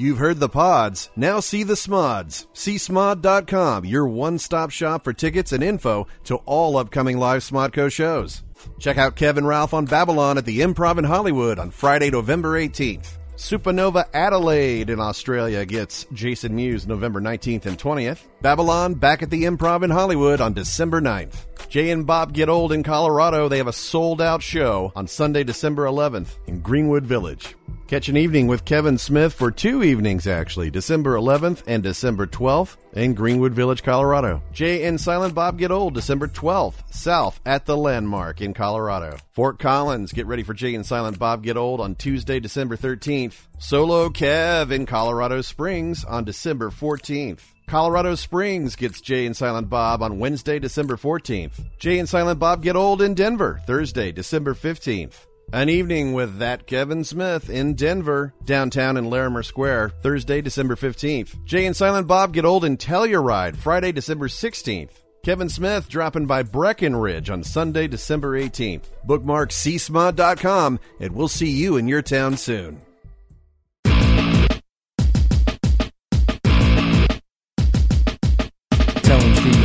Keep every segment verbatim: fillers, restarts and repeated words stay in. You've heard the pods, now see the smods. See smod dot com, your one-stop shop for tickets and info to all upcoming live Smodco shows. Check out Kevin Ralph on Babylon at the Improv in Hollywood on Friday, November eighteenth. Supernova Adelaide in Australia gets Jason Mewes November nineteenth and twentieth. Babylon back at the Improv in Hollywood on December ninth. Jay and Bob Get Old in Colorado. They have a sold-out show on Sunday, December eleventh in Greenwood Village. Catch an evening with Kevin Smith for two evenings, actually, December eleventh and December twelfth in Greenwood Village, Colorado. Jay and Silent Bob Get Old, December twelfth, South at the Landmark in Colorado. Fort Collins, get ready for Jay and Silent Bob Get Old on Tuesday, December thirteenth. Solo Kev in Colorado Springs on December fourteenth. Colorado Springs gets Jay and Silent Bob on Wednesday, December fourteenth. Jay and Silent Bob Get Old in Denver, Thursday, December fifteenth. An evening with that Kevin Smith in Denver, downtown in Larimer Square, Thursday, December fifteenth. Jay and Silent Bob Get Old in Telluride, Friday, December sixteenth. Kevin Smith dropping by Breckenridge on Sunday, December eighteenth. Bookmark c smod dot com and we'll see you in your town soon.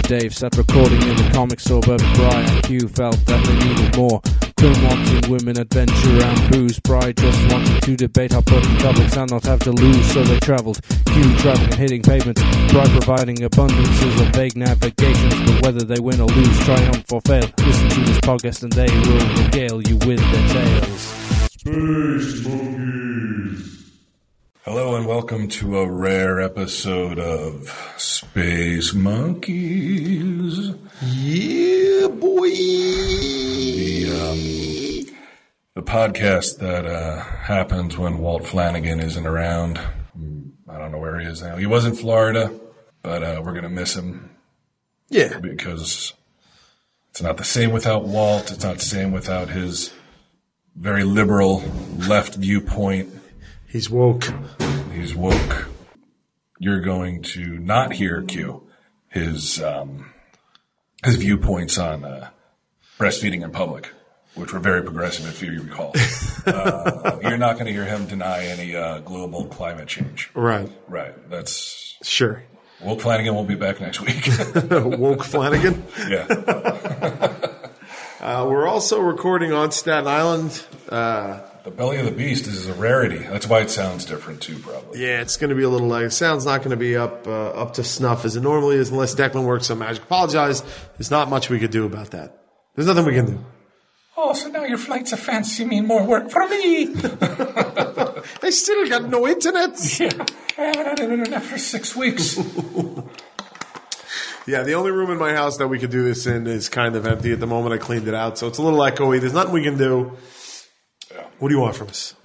Dave said recording in the comic store, but Brian Q felt that they needed more. Quinn wanted women, adventure and booze. Bri just wanted to debate how putting topics and not have to lose, so they travelled. Q travelling, hitting pavements. Bri providing abundances of vague navigations, but whether they win or lose, triumph or fail, listen to this podcast and they will regale you with their tales. Space Monkeys. Hello and welcome to a rare episode of Space Monkeys. Yeah, boy! The, um, the podcast that uh, happens when Walt Flanagan isn't around. I don't know where he is now. He was in Florida, but uh, we're going to miss him. Yeah. Because it's not the same without Walt. It's not the same without his very liberal left viewpoint. He's woke. He's woke. You're going to not hear Q his um, his viewpoints on uh, breastfeeding in public, which were very progressive, if you recall. uh, you're not going to hear him deny any uh, global climate change. Right. Right. That's sure. Woke Flanagan won't be back next week. Woke Flanagan. Yeah. uh, we're also recording on Staten Island. Uh, The belly of the beast is a rarity. That's why it sounds different too, probably. Yeah, it's going to be a little like. Sound's not going to be up uh, up to snuff as it normally is, unless Declan works on magic. Apologize. There's not much we could do about that. There's nothing we can do. Oh, so now your flights of fancy mean more work for me. I still got no internet. Yeah, I haven't had internet for six weeks. Yeah, the only room in my house that we could do this in is kind of empty at the moment. I cleaned it out, so it's a little echoey. There's nothing we can do. What do you want from us?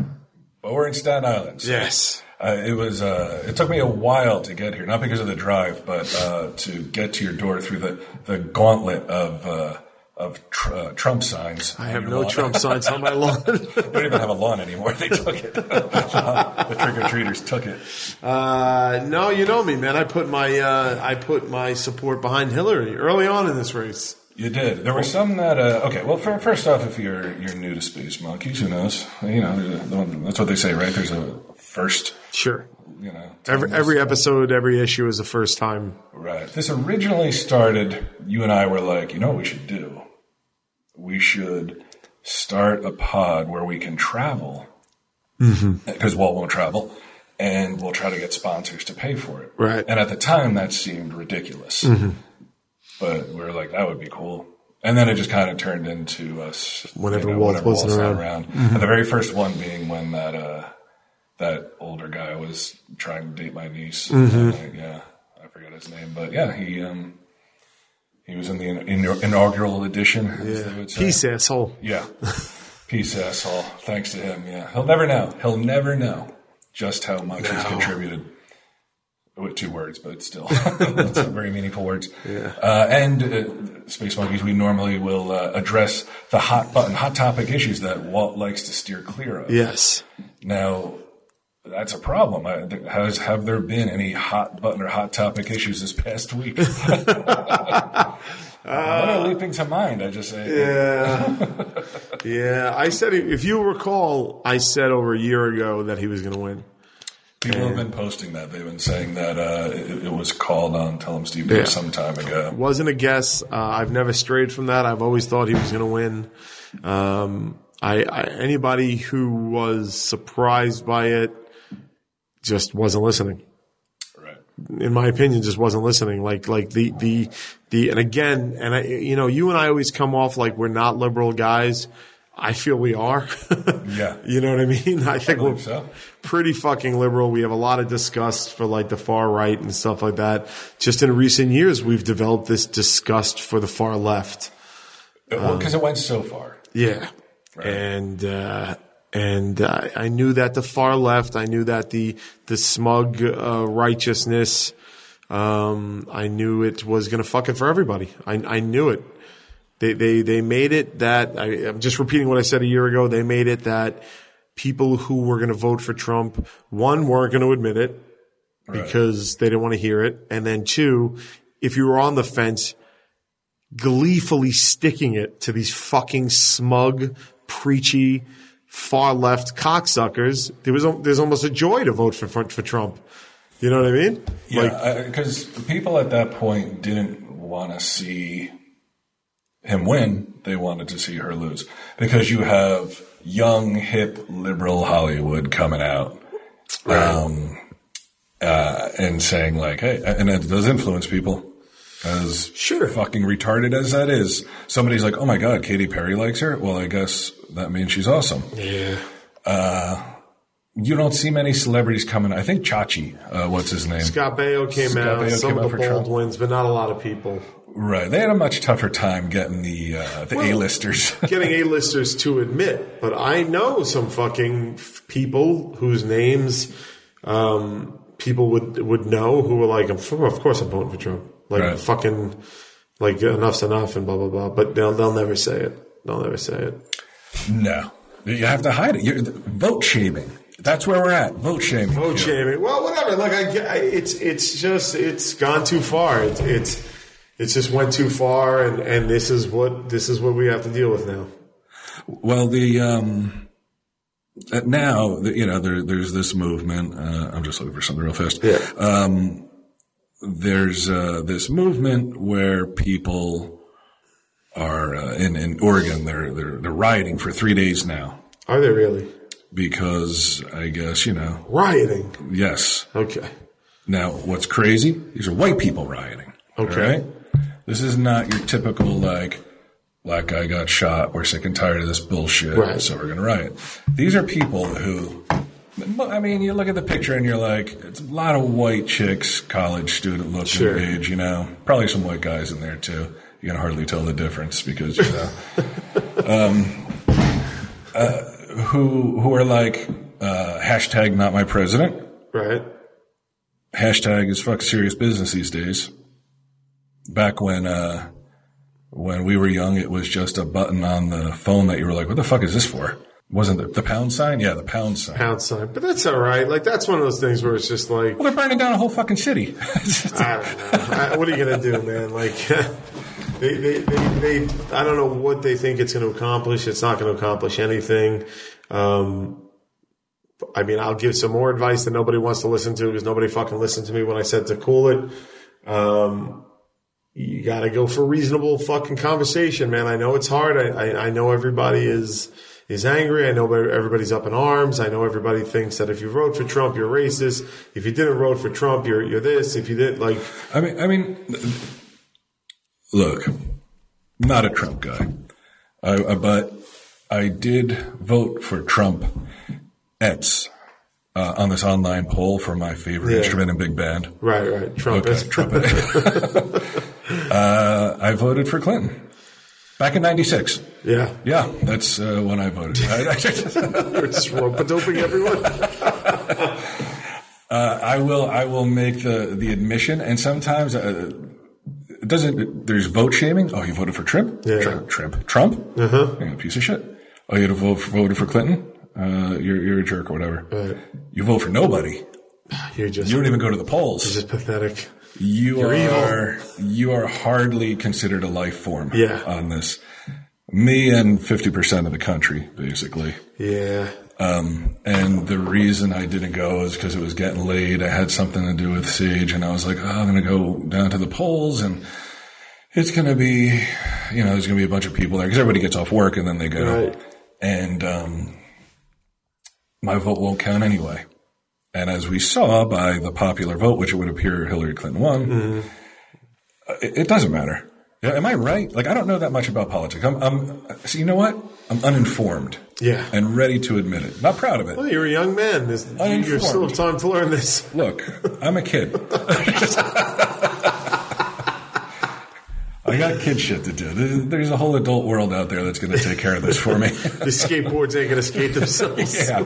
Well, we're in Staten Island. So yes. Uh, it was. Uh, it took me a while to get here, not because of the drive, but uh, to get to your door through the, the gauntlet of uh, of tr- uh, Trump signs. I have no lawn. Trump signs on my lawn. We don't even have a lawn anymore. They took it. uh, the trick-or-treaters took it. Uh, no, you know me, man. I put my uh, I put my support behind Hillary early on in this race. You did. There were some that, uh, okay, well, for, first off, if you're you're new to Space Monkeys, who knows? You know, that's what they say, right? There's a first. Sure. You know. Every, every episode, every issue is a first time. Right. This originally started, you and I were like, you know what we should do? We should start a pod where we can travel. Mm-hmm. Because Walt won't travel. And we'll try to get sponsors to pay for it. Right. And at the time, that seemed ridiculous. Mm-hmm. But we were like, that would be cool. And then it just kind of turned into us. Whenever you know, Walt wasn't around. around. Mm-hmm. And the very first one being when that uh, that older guy was trying to date my niece. Mm-hmm. I, yeah, I forgot his name. But yeah, he um, he was in the in- in- inaugural edition. Yeah. Peace asshole. Yeah. Peace asshole. Thanks to him, yeah. He'll never know. He'll never know just how much no. he's contributed. With two words, but still, it's very meaningful words. Yeah. Uh, and uh, Space Monkeys, we normally will uh, address the hot button, hot topic issues that Walt likes to steer clear of. Yes. Now, that's a problem. I, has have there been any hot button or hot topic issues this past week? uh, what are leaping to mind? I just say. Yeah. yeah. I said, if you recall, I said over a year ago that he was going to win. People have been posting that. They've been saying that uh, it, it was called on Tell 'Em Steve yeah. some time ago. Wasn't a guess. Uh, I've never strayed from that. I've always thought he was going to win. Um, I, I anybody who was surprised by it just wasn't listening. Right. In my opinion, just wasn't listening. Like like the the the and again and I you know you and I always come off like we're not liberal guys. I feel we are. yeah. You know what I mean? I think I we're so. pretty fucking liberal. We have a lot of disgust for like the far right and stuff like that. Just in recent years, we've developed this disgust for the far left. Well, because um, it went so far. Yeah. Right. And, uh, and uh, I knew that the far left, I knew that the, the smug, uh, righteousness, um, I knew it was going to fuck it for everybody. I, I knew it. They they they made it that I, I'm just repeating what I said a year ago. They made it that people who were going to vote for Trump, one, weren't going to admit it right. because they didn't want to hear it, and then two, if you were on the fence, gleefully sticking it to these fucking smug, preachy, far left cocksuckers. There was there's almost a joy to vote for for, for Trump. You know what I mean? Yeah, because like, people at that point didn't want to see him win. They wanted to see her lose because you have young, hip, liberal Hollywood coming out um, uh, and saying like, hey, and it does influence people. As sure. fucking retarded as that is, somebody's like, oh my God, Katy Perry likes her. Well, I guess that means she's awesome. Yeah. Uh, you don't see many celebrities coming. I think Chachi, uh, what's his name? Scott Baio came Scott out. Baio Some came of out the bold Trump. Wins, but not a lot of people. Right. They had a much tougher time getting the uh, the well, A-listers. getting A-listers to admit. But I know some fucking f- people whose names um, people would would know who were like, I'm, of course I'm voting for Trump. Like right. fucking like enough's enough and blah, blah, blah. But they'll they'll never say it. They'll never say it. No. You have to hide it. You're, vote shaming. That's where we're at. Vote shaming. Vote yeah. shaming. Well, whatever. Look, I, I, it's, it's just it's gone too far. It's it's – It just went too far, and, and this is what this is what we have to deal with now. Well, the um, now the, you know there, there's this movement. Uh, I'm just looking for something real fast. Yeah. Um, there's uh, this movement where people are uh, in in Oregon. They're they're they're rioting for three days now. Are they really? Because I guess you know rioting. Yes. Okay. Now, what's crazy? These are white people rioting. Okay. Right? This is not your typical, like, black guy got shot. We're sick and tired of this bullshit, right. so we're going to riot. These are people who, I mean, you look at the picture and you're like, it's a lot of white chicks, college student looking sure. age, you know. Probably some white guys in there, too. You can hardly tell the difference because, you know. um, uh, who, who are like, uh, hashtag not my president. Right. Hashtag is fuck serious business these days. Back when uh, when we were young, it was just a button on the phone that you were like, what the fuck is this for? Wasn't it the pound sign? Yeah, the pound sign. Pound sign. But that's all right. Like, that's one of those things where it's just like... Well, they're burning down a whole fucking city. I don't know. I, what are you going to do, man? Like, they, they, they, they, I don't know what they think it's going to accomplish. It's not going to accomplish anything. Um, I mean, I'll give some more advice that nobody wants to listen to because nobody fucking listened to me when I said to cool it. Um... You got to go for reasonable fucking conversation, man. I know it's hard. I, I, I know everybody is is angry. I know everybody's up in arms. I know everybody thinks that if you vote for Trump, you're racist. If you didn't vote for Trump, you're you're this. If you didn't, like, I mean, I mean, look, not a Trump guy, I, but I did vote for Trump Ets. Uh, on this online poll for my favorite yeah. instrument in big band. Right, right. Trumpet. Okay, trumpet. uh, I voted for Clinton. Back in ninety-six. Yeah. Yeah, that's uh, when I voted. We're just rope-a-doping everyone. uh, I will I will make the, the admission, and sometimes uh, it doesn't. There's vote shaming. Oh, you voted for Trump? Yeah. Trump. Trump. Trump? Uh-huh. You're a piece of shit. Oh, you voted for Clinton? Uh, you're, you're a jerk or whatever. Right. You vote for nobody. You're just, you don't even go to the polls. It's just pathetic. You you're are evil. You are hardly considered a life form yeah. on this. Me and fifty percent of the country, basically. Yeah. Um, and the reason I didn't go is because it was getting late. I had something to do with Sage, and I was like, oh, I'm going to go down to the polls, and it's going to be, you know, there's going to be a bunch of people there because everybody gets off work and then they go. Right. And um, my vote won't count anyway. And as we saw by the popular vote, which it would appear Hillary Clinton won, mm. it, it doesn't matter. Yeah, am I right? Like, I don't know that much about politics. I'm, I'm so you know what? I'm uninformed. Yeah. And ready to admit it. Not proud of it. Well, you're a young man. There's, you still have time to learn this. Look, I'm a kid. I got kid shit to do. There's a whole adult world out there that's going to take care of this for me. The skateboards ain't going to skate themselves. Yeah.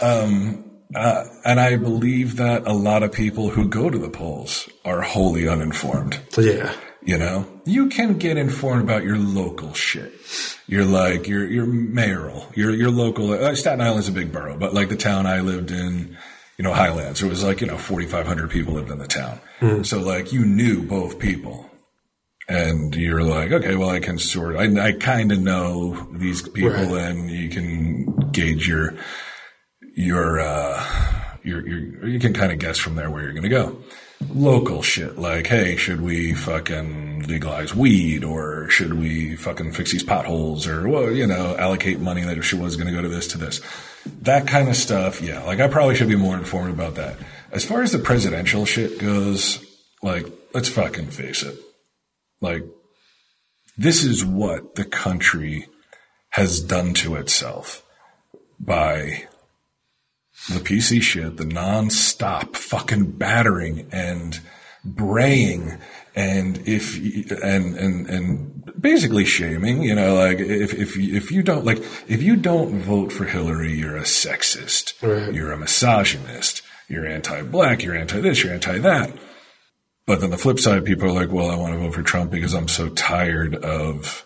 Um. Uh, and I believe that a lot of people who go to the polls are wholly uninformed. Yeah. You know, you can get informed about your local shit. You're like, you're, you're mayoral, you're, you're local. Uh, Staten Island is a big borough, but like the town I lived in, you know, Highlands, it was like, you know, forty-five hundred people lived in the town. Mm. So like you knew both people and you're like, okay, well I can sort of, I, I kind of know these people, right. And you can gauge your, your, uh, your, your, you can kind of guess from there where you're going to go. Local shit like, hey, should we fucking legalize weed or should we fucking fix these potholes or, well, you know, allocate money that if was going to go to this, to this. That kind of stuff, yeah. Like, I probably should be more informed about that. As far as the presidential shit goes, like, let's fucking face it. Like, this is what the country has done to itself by – the P C shit, the nonstop fucking battering and braying and if, and, and, and basically shaming, you know, like if, if, if you don't, like, if you don't vote for Hillary, you're a sexist, right. You're a misogynist, you're anti-black, you're anti-this, you're anti-that. But then the flip side, people are like, well, I want to vote for Trump because I'm so tired of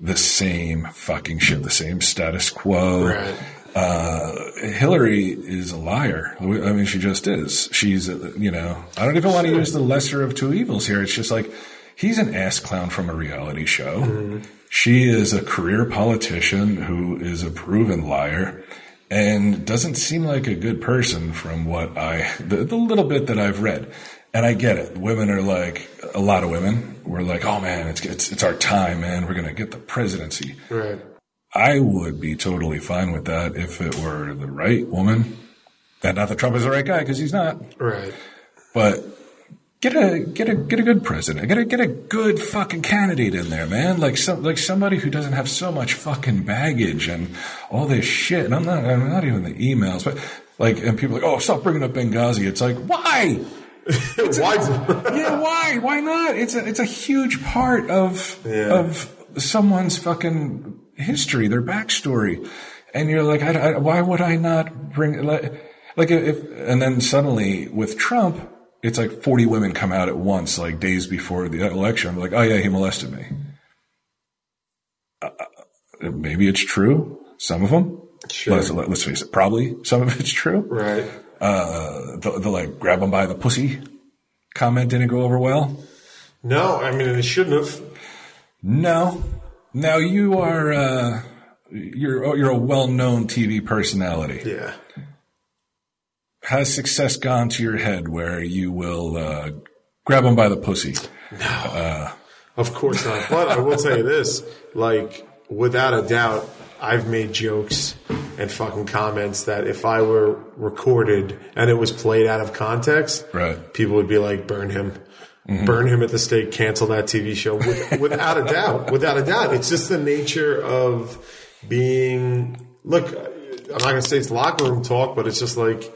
the same fucking shit, the same status quo. Right. Uh, Hillary is a liar. I mean, she just is. She's, you know, I don't even want to use the lesser of two evils here. It's just like, he's an ass clown from a reality show. Mm-hmm. She is a career politician who is a proven liar and doesn't seem like a good person from what I, the, the little bit that I've read. And I get it. Women are like, a lot of women were like, oh man, it's, it's, it's our time, man. We're going to get the presidency. Right. I would be totally fine with that if it were the right woman. And not that Trump is the right guy, because he's not. Right. But get a get a get a good president. Get a get a good fucking candidate in there, man. Like some like somebody who doesn't have so much fucking baggage and all this shit. And I'm not I'm not even the emails, but like, and people are like, oh, stop bringing up Benghazi. It's like, why? It's why? A, yeah, why? Why not? It's a it's a huge part of yeah. of someone's fucking history, their backstory, and you're like, I, I, why would I not bring like, like if? And then suddenly with Trump, it's like forty women come out at once, like days before the election. I'm like, oh yeah, he molested me. Uh, maybe it's true. Some of them. Sure. Let's, let's face it. Probably some of it's true. Right. Uh, the, the like grab him by the pussy comment didn't go over well. No, I mean it shouldn't have. No. Now you are uh, you're you're a well-known T V personality. Yeah. Has success gone to your head where you will uh, grab them by the pussy? No, uh, of course not. But I will tell you this: like without a doubt, I've made jokes and fucking comments that if I were recorded and it was played out of context, right. People would be like, "Burn him." Mm-hmm. Burn him at the stake, cancel that T V show. With, without a doubt. Without a doubt. It's just the nature of being – look, I'm not going to say it's locker room talk, but it's just like,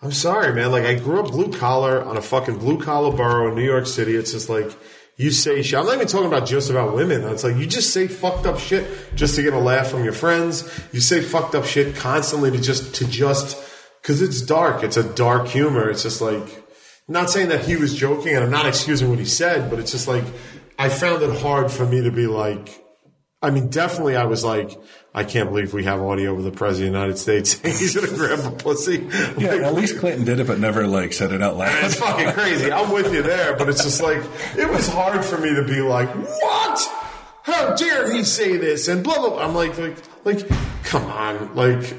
I'm sorry, man. Like I grew up blue-collar on a fucking blue-collar borough in New York City. It's just like you say shit. I'm not even talking about just about women. It's like you just say fucked up shit just to get a laugh from your friends. You say fucked up shit constantly to just to just because it's dark. It's a dark humor. It's just like – not saying that he was joking, and I'm not excusing what he said, but it's just like I found it hard for me to be like – I mean, definitely I was like, I can't believe we have audio with the President of the United States saying he's going to grab a pussy. Yeah, like, well, at least Clinton did it but never, like, said it out loud. That's fucking crazy. I'm with you there, but it's just like it was hard for me to be like, what? How dare he say this? And blah, blah, blah. I'm like, like, like, come on. Like,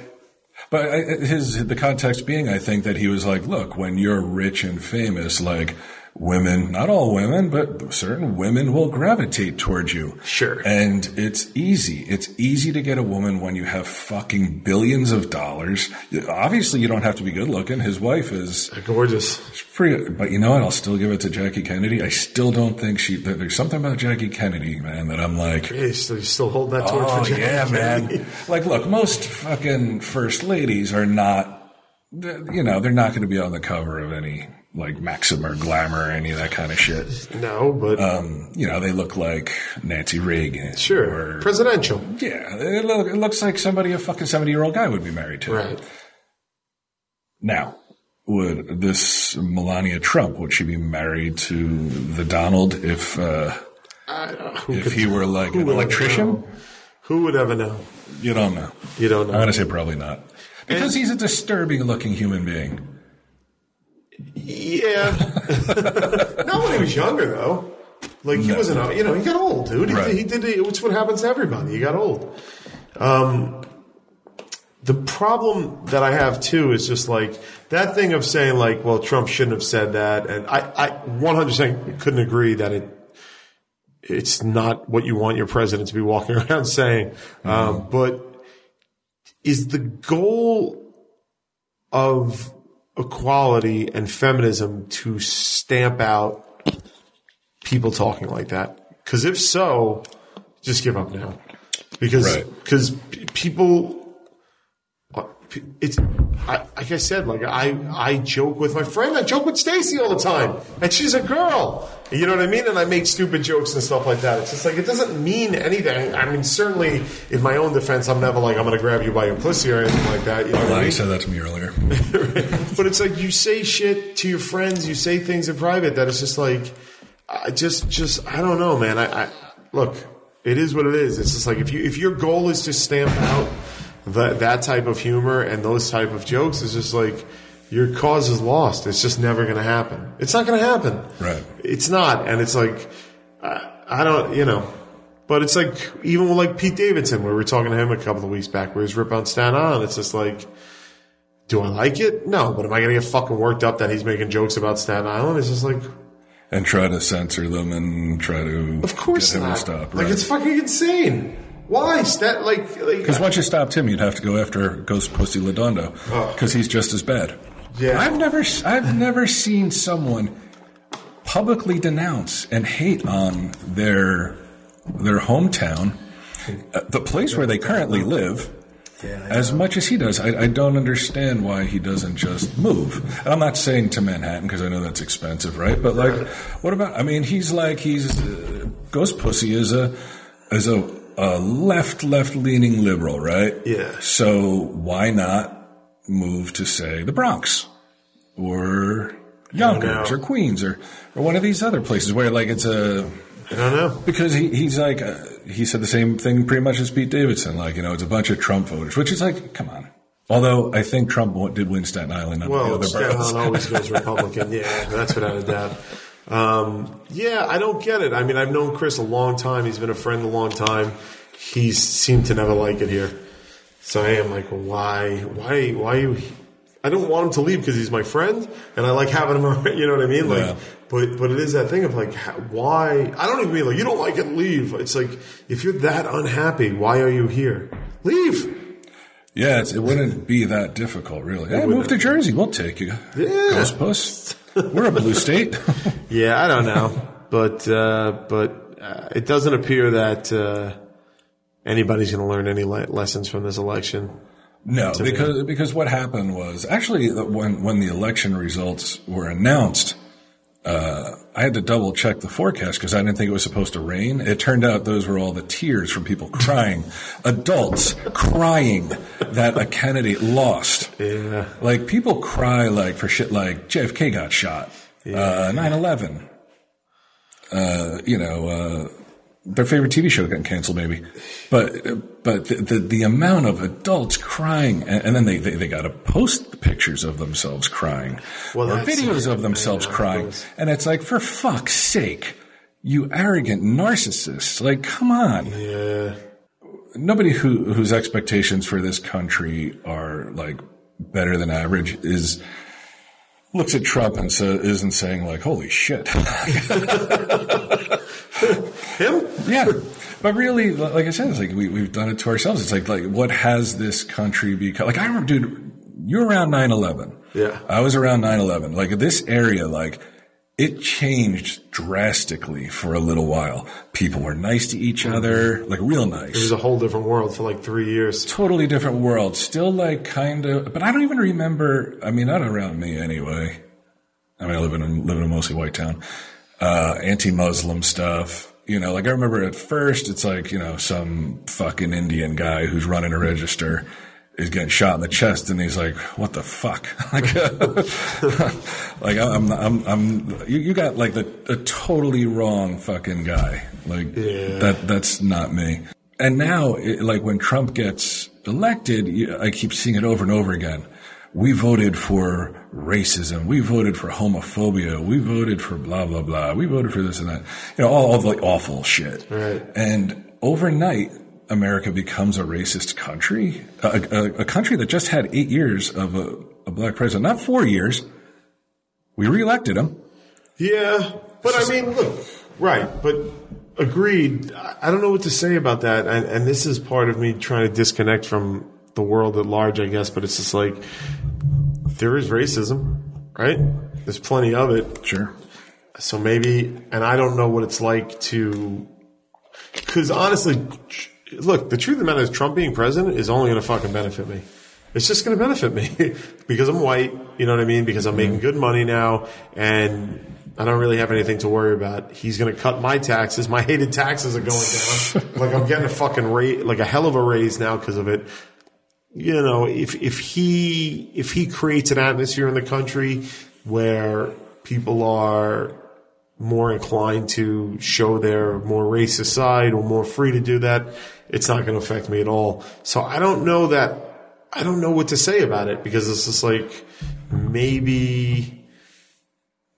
But I, his the context being, I think, that he was like, look, when you're rich and famous, like women, not all women, but certain women will gravitate towards you. Sure. And it's easy. It's easy to get a woman when you have fucking billions of dollars. Obviously, you don't have to be good looking. His wife is gorgeous. She's pretty, but you know what? I'll still give it to Jackie Kennedy. I still don't think she. There's something about Jackie Kennedy, man, that I'm like. Yeah, so you still hold that torch oh, for Jackie yeah, Kennedy. Man. Like, look, most fucking first ladies are not. You know, they're not going to be on the cover of any like Maxim or Glamour or any of that kind of shit. No, but um, you know, they look like Nancy Reagan. Sure, or, presidential. Yeah, it, look, it looks like somebody a fucking seventy-year-old guy would be married to. Right. Now, would this Melania Trump? Would she be married to the Donald if uh, I don't know. If he were like an electrician? Who would ever know? You don't know. You don't know. I'm gonna say probably not. Because he's a disturbing-looking human being. Yeah. Not when he was younger, though. Like, he no. wasn't, you know, he got old, dude. He, right. he did it. It's what happens to everybody. He got old. Um, the problem that I have, too, is just, like, that thing of saying, like, well, Trump shouldn't have said that. And I, I one hundred percent couldn't agree that it it's not what you want your president to be walking around saying. Mm-hmm. Um, but... Is the goal of equality and feminism to stamp out people talking like that? Because if so, just give up now. Because right. cause people – it's I, like I said, like I, I joke with my friend. I joke with Stacy all the time, and she's a girl. You know what I mean? And I make stupid jokes and stuff like that. It's just like, it doesn't mean anything. I mean, certainly, in my own defense, I'm never like, I'm going to grab you by your pussy or anything like that. You know what I mean? You said that to me earlier. But it's like, you say shit to your friends, you say things in private that it's just like, I just, just, I don't know, man. I, I look, it is what it is. It's just like, if you, if your goal is to stamp out the, that type of humor and those type of jokes, it's just like, your cause is lost. It's just never going to happen. It's not going to happen. Right. It's not. And it's like, I, I don't, you know. But it's like, even with like Pete Davidson, where we were talking to him a couple of weeks back, where he's ripped on Staten Island. It's just like, do I like it? No. But am I going to get fucking worked up that he's making jokes about Staten Island? It's just like. And try to censor them and try to of course get him not. To stop. Right? Like, it's fucking insane. Why? That, like. Because like, once you stopped him, you'd have to go after Ghost Pussy Ladondo. Because oh. he's just as bad. Yeah. I've never, I've never seen someone publicly denounce and hate on their their hometown, uh, the place where they currently live, yeah, as much as he does. I, I don't understand why he doesn't just move. And I'm not saying to Manhattan because I know that's expensive, right? But like, what about? I mean, he's like he's uh, Ghost Pussy is a is a, a left left leaning liberal, right? Yeah. So why not move to, say, the Bronx or Yonkers or Queens or, or one of these other places where, like, it's a – I don't know. Because he, he's like uh, – he said the same thing pretty much as Pete Davidson. Like, you know, it's a bunch of Trump voters, which is like, come on. Although I think Trump did win Staten Island. Well, the other Staten Island always goes Republican. Yeah, that's without a doubt. Um, yeah, I don't get it. I mean, I've known Chris a long time. He's been a friend a long time. He seemed to never like it here. So I am like, well, why, why, why you? I don't want him to leave because he's my friend, and I like having him around. You know what I mean? Like, yeah. but but it is that thing of like, why? I don't even mean like you don't like it, leave. It's like if you're that unhappy, why are you here? Leave. Yeah, it's, it wouldn't be that difficult, really. Hey, move to Jersey. We'll take you. Yeah, Ghost Puss. We're a blue state. Yeah, I don't know, but uh, but uh, it doesn't appear that. Uh, Anybody's going to learn any le- lessons from this election? No, because me. because what happened was actually when when the election results were announced, uh, I had to double check the forecast because I didn't think it was supposed to rain. It turned out those were all the tears from people crying, adults crying that a candidate lost. Yeah, like people cry like for shit like J F K got shot, yeah. uh, nine eleven, uh, you know. Uh, Their favorite T V show getting canceled, maybe, but but the the, the amount of adults crying, and, and then they, they, they got to post pictures of themselves crying, well, or videos of themselves crying, and it's like, for fuck's sake, you arrogant narcissists! Like, come on, yeah. nobody who whose expectations for this country are like better than average is looks at Trump and so isn't saying like, holy shit. Him? Yeah. But really, like I said, it's like we, we've done it to ourselves. It's like, like, what has this country become? Like, I remember, dude, you were around nine eleven. Yeah. I was around nine eleven. Like, this area, like, it changed drastically for a little while. People were nice to each other, like, real nice. It was a whole different world for, like, three years. Totally different world. Still, like, kind of – but I don't even remember – I mean, not around me anyway. I mean, I live in, live in a mostly white town. Uh, anti-Muslim stuff. You know, like I remember at first, it's like, you know, some fucking Indian guy who's running a register is getting shot in the chest, and he's like, "What the fuck?" Like, like I'm, I'm, I'm. You, you got like the a totally wrong fucking guy. Like yeah. that. That's not me. And now, it, like when Trump gets elected, you, I keep seeing it over and over again. We voted for racism. We voted for homophobia. We voted for blah, blah, blah. We voted for this and that. You know, all of the awful shit. Right. And overnight, America becomes a racist country, a, a, a country that just had eight years of a, a black president. Not four years. We reelected him. Yeah. But I mean, look, right. But agreed. I don't know what to say about that. And, and this is part of me trying to disconnect from the world at large, I guess, but it's just like there is racism, right? There's plenty of it. Sure. So maybe, and I don't know what it's like to, because honestly, look, the truth of the matter is Trump being president is only going to fucking benefit me. It's just going to benefit me because I'm white, you know what I mean? Because I'm making good money now and I don't really have anything to worry about. He's going to cut my taxes. My hated taxes are going down. Like I'm getting a fucking rate, like a hell of a raise now because of it. You know, if, if he, if he creates an atmosphere in the country where people are more inclined to show their more racist side or more free to do that, it's not going to affect me at all. So I don't know that, I don't know what to say about it because it's just like, maybe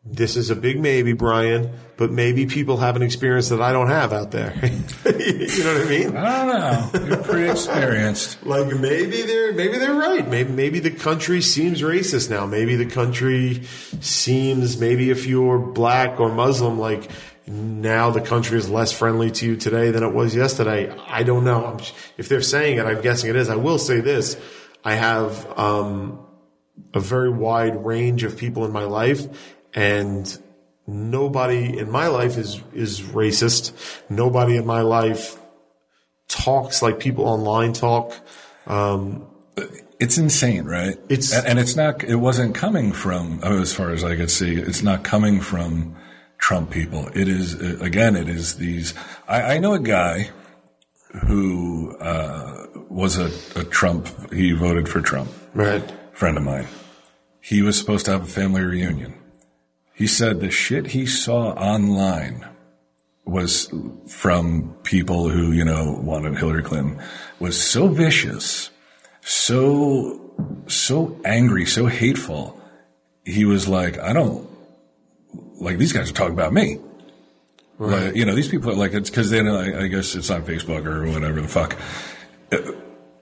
this is a big maybe, Brian, but maybe people have an experience that I don't have out there. You know what I mean? I don't know. You're pretty experienced. Like maybe they're maybe they're right. Maybe maybe the country seems racist now. Maybe the country seems maybe if you're black or Muslim, like now the country is less friendly to you today than it was yesterday. I don't know. I'm, if they're saying it, I'm guessing it is. I will say this: I have um, a very wide range of people in my life, and nobody in my life is, is racist. Nobody in my life talks like people online talk. Um, it's insane, right? It's, and it's not, it wasn't coming from, as far as I could see, it's not coming from Trump people. It is, again, it is these, I, I know a guy who, uh, was a, a Trump, he voted for Trump. Right. Friend of mine. He was supposed to have a family reunion. He said the shit he saw online was from people who, you know, wanted Hillary Clinton, was so vicious, so, so angry, so hateful. He was like, I don't, like, these guys are talking about me. Right. Like, you know, these people are like, it's because they, I guess it's on Facebook or whatever the fuck.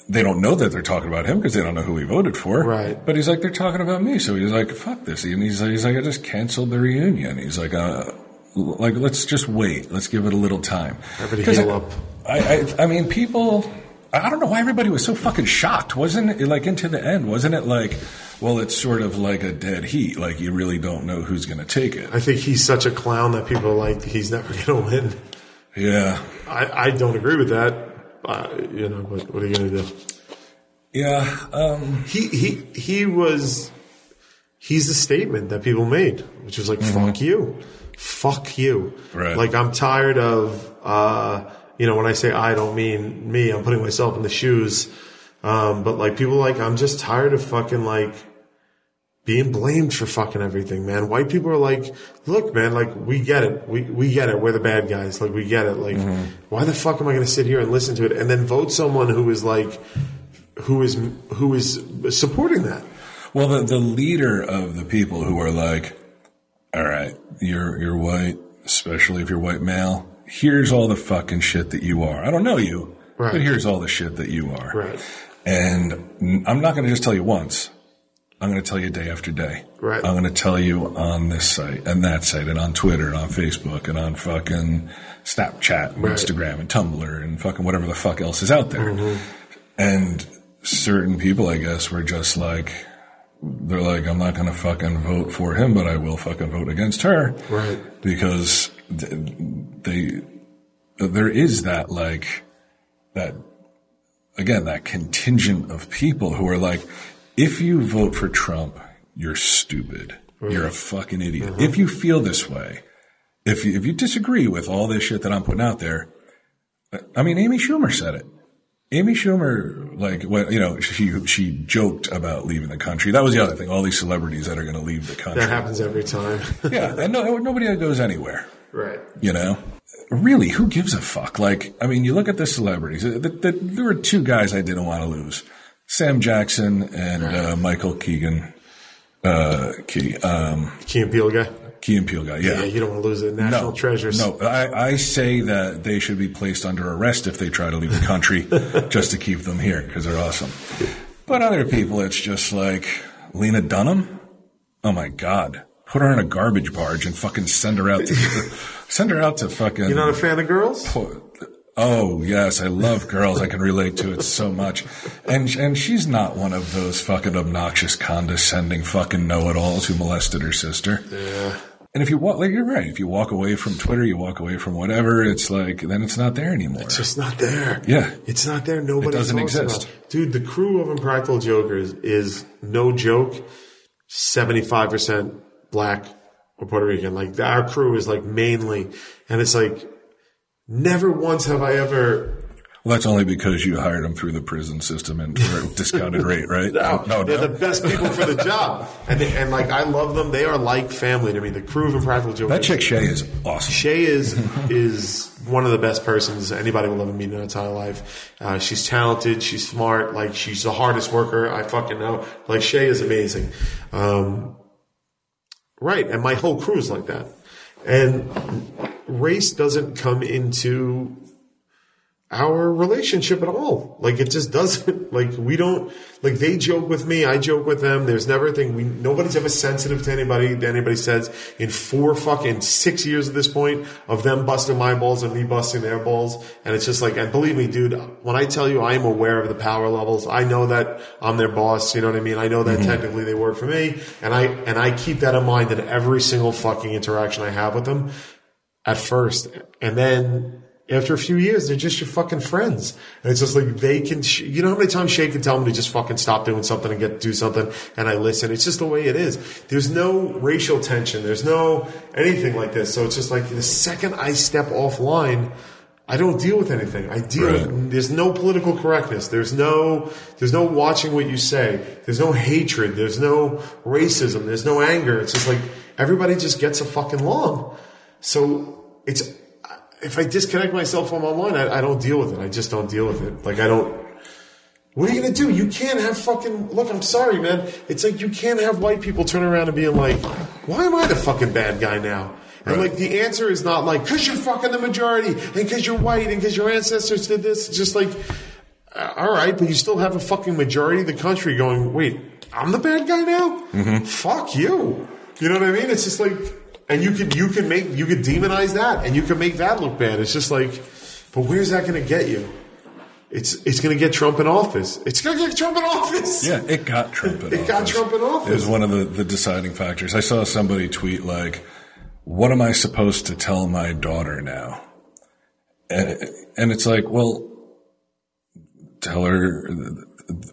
They don't know that they're talking about him because they don't know who he voted for. Right. But he's like, they're talking about me. So he's like, fuck this. And he's like, he's like I just canceled the reunion. He's like, uh, like, let's just wait. Let's give it a little time. Everybody heal I, up. I, I, I mean, people, I don't know why everybody was so fucking shocked. Wasn't it like into the end? Wasn't it like, well, it's sort of like a dead heat. Like you really don't know who's going to take it. I think he's such a clown that people are like, he's never going to win. Yeah. I, I don't agree with that. Uh, you know, what, what are you going to do? Yeah. Um, he, he, he was, he's the statement that people made, which was like, mm-hmm. fuck you. Fuck you. Right. Like, I'm tired of, uh, you know, when I say I don't mean me, I'm putting myself in the shoes. Um, but like people like, I'm just tired of fucking like being blamed for fucking everything, man. White people are like, look, man, like, we get it. We we get it. We're the bad guys. Like, we get it. Like, mm-hmm. why the fuck am I going to sit here and listen to it and then vote someone who is like, who is who is supporting that? Well, the, the leader of the people who are like, all right, you're you're white, especially if you're white male. Here's all the fucking shit that you are. I don't know you. Right. But here's all the shit that you are. Right. And I'm not going to just tell you once. I'm going to tell you day after day. Right. I'm going to tell you on this site and that site and on Twitter and on Facebook and on fucking Snapchat and right. Instagram and Tumblr and fucking whatever the fuck else is out there. Mm-hmm. And certain people, I guess, were just like, they're like, I'm not going to fucking vote for him, but I will fucking vote against her. Right. Because they, there is that like, that, again, that contingent of people who are like, if you vote for Trump, you're stupid. Right. You're a fucking idiot. Mm-hmm. If you feel this way, if you, if you disagree with all this shit that I'm putting out there, I mean, Amy Schumer said it. Amy Schumer, like, well, you know, she she joked about leaving the country. That was the other thing. All these celebrities that are going to leave the country. That happens every time. Yeah, and no, nobody goes anywhere. Right. You know? Really, who gives a fuck? Like, I mean, you look at the celebrities. The, the, there were two guys I didn't want to lose. Sam Jackson and uh, Michael Keegan. Uh, Key, um, Key and Peele guy? Key and Peele guy, yeah. Yeah, you don't want to lose the national no, treasures. No, I, I say that they should be placed under arrest if they try to leave the country just to keep them here because they're awesome. But other people, it's just like Lena Dunham. Oh, my God. Put her in a garbage barge and fucking send her out to send her out to fucking – You're not a fan of girls? Po- Oh, yes. I love girls. I can relate to it so much. And and she's not one of those fucking obnoxious, condescending fucking know-it-alls who molested her sister. Yeah. And if you walk, like, you're right. If you walk away from Twitter, you walk away from whatever, it's like, then it's not there anymore. It's just not there. Yeah. It's not there. Nobody it doesn't exist. About. Dude, the crew of Impractical Jokers is, no joke, seventy-five percent black or Puerto Rican. Like, our crew is, like, mainly, and it's like, never once have I ever. Well, that's only because you hired them through the prison system and for a discounted rate, right? No, no, they're no. the best people for the job, and they, and like I love them. They are like family to me. The crew of Impractical Jokers. That chick Shea is awesome. Shea is is one of the best persons anybody will ever meet in their entire life. Uh, she's talented. She's smart. Like she's the hardest worker I fucking know. Like Shea is amazing. Um, right, and my whole crew is like that, and. Race doesn't come into our relationship at all. Like it just doesn't. Like we don't. Like they joke with me, I joke with them. There's never a thing. We nobody's ever sensitive to anybody that anybody says in four fucking six years at this point of them busting my balls and me busting their balls. And it's just like, and believe me, dude, when I tell you I am aware of the power levels, I know that I'm their boss. You know what I mean? I know that mm-hmm. technically they work for me, and I and I keep that in mind in every single fucking interaction I have with them. At first, and then after a few years, they're just your fucking friends. And it's just like they can, sh- you know, how many times Shea can tell me to just fucking stop doing something and get do something, and I listen. It's just the way it is. There's no racial tension. There's no anything like this. So it's just like the second I step offline, I don't deal with anything. I deal right. with, there's no political correctness. There's no, there's no watching what you say. There's no hatred. There's no racism. There's no anger. It's just like everybody just gets a fucking along. So it's if I disconnect myself from online, I, I don't deal with it. I just don't deal with it. Like I don't. What are you gonna do? You can't have fucking look. I'm sorry, man. It's like you can't have white people turn around and being like, "Why am I the fucking bad guy now?" Right. And like the answer is not like because you're fucking the majority and because you're white and because your ancestors did this. It's just like, uh, all right, but you still have a fucking majority of the country going, "Wait, I'm the bad guy now? Mm-hmm. Fuck you." You know what I mean? It's just like. And you could you could make you could demonize that, and you can make that look bad. It's just like, but where's that going to get you? It's it's going to get Trump in office. It's going to get Trump in office. Yeah, it got Trump in it office. It got Trump in office. It was one of the, the deciding factors. I saw somebody tweet like, "What am I supposed to tell my daughter now?" And, and it's like, well, tell her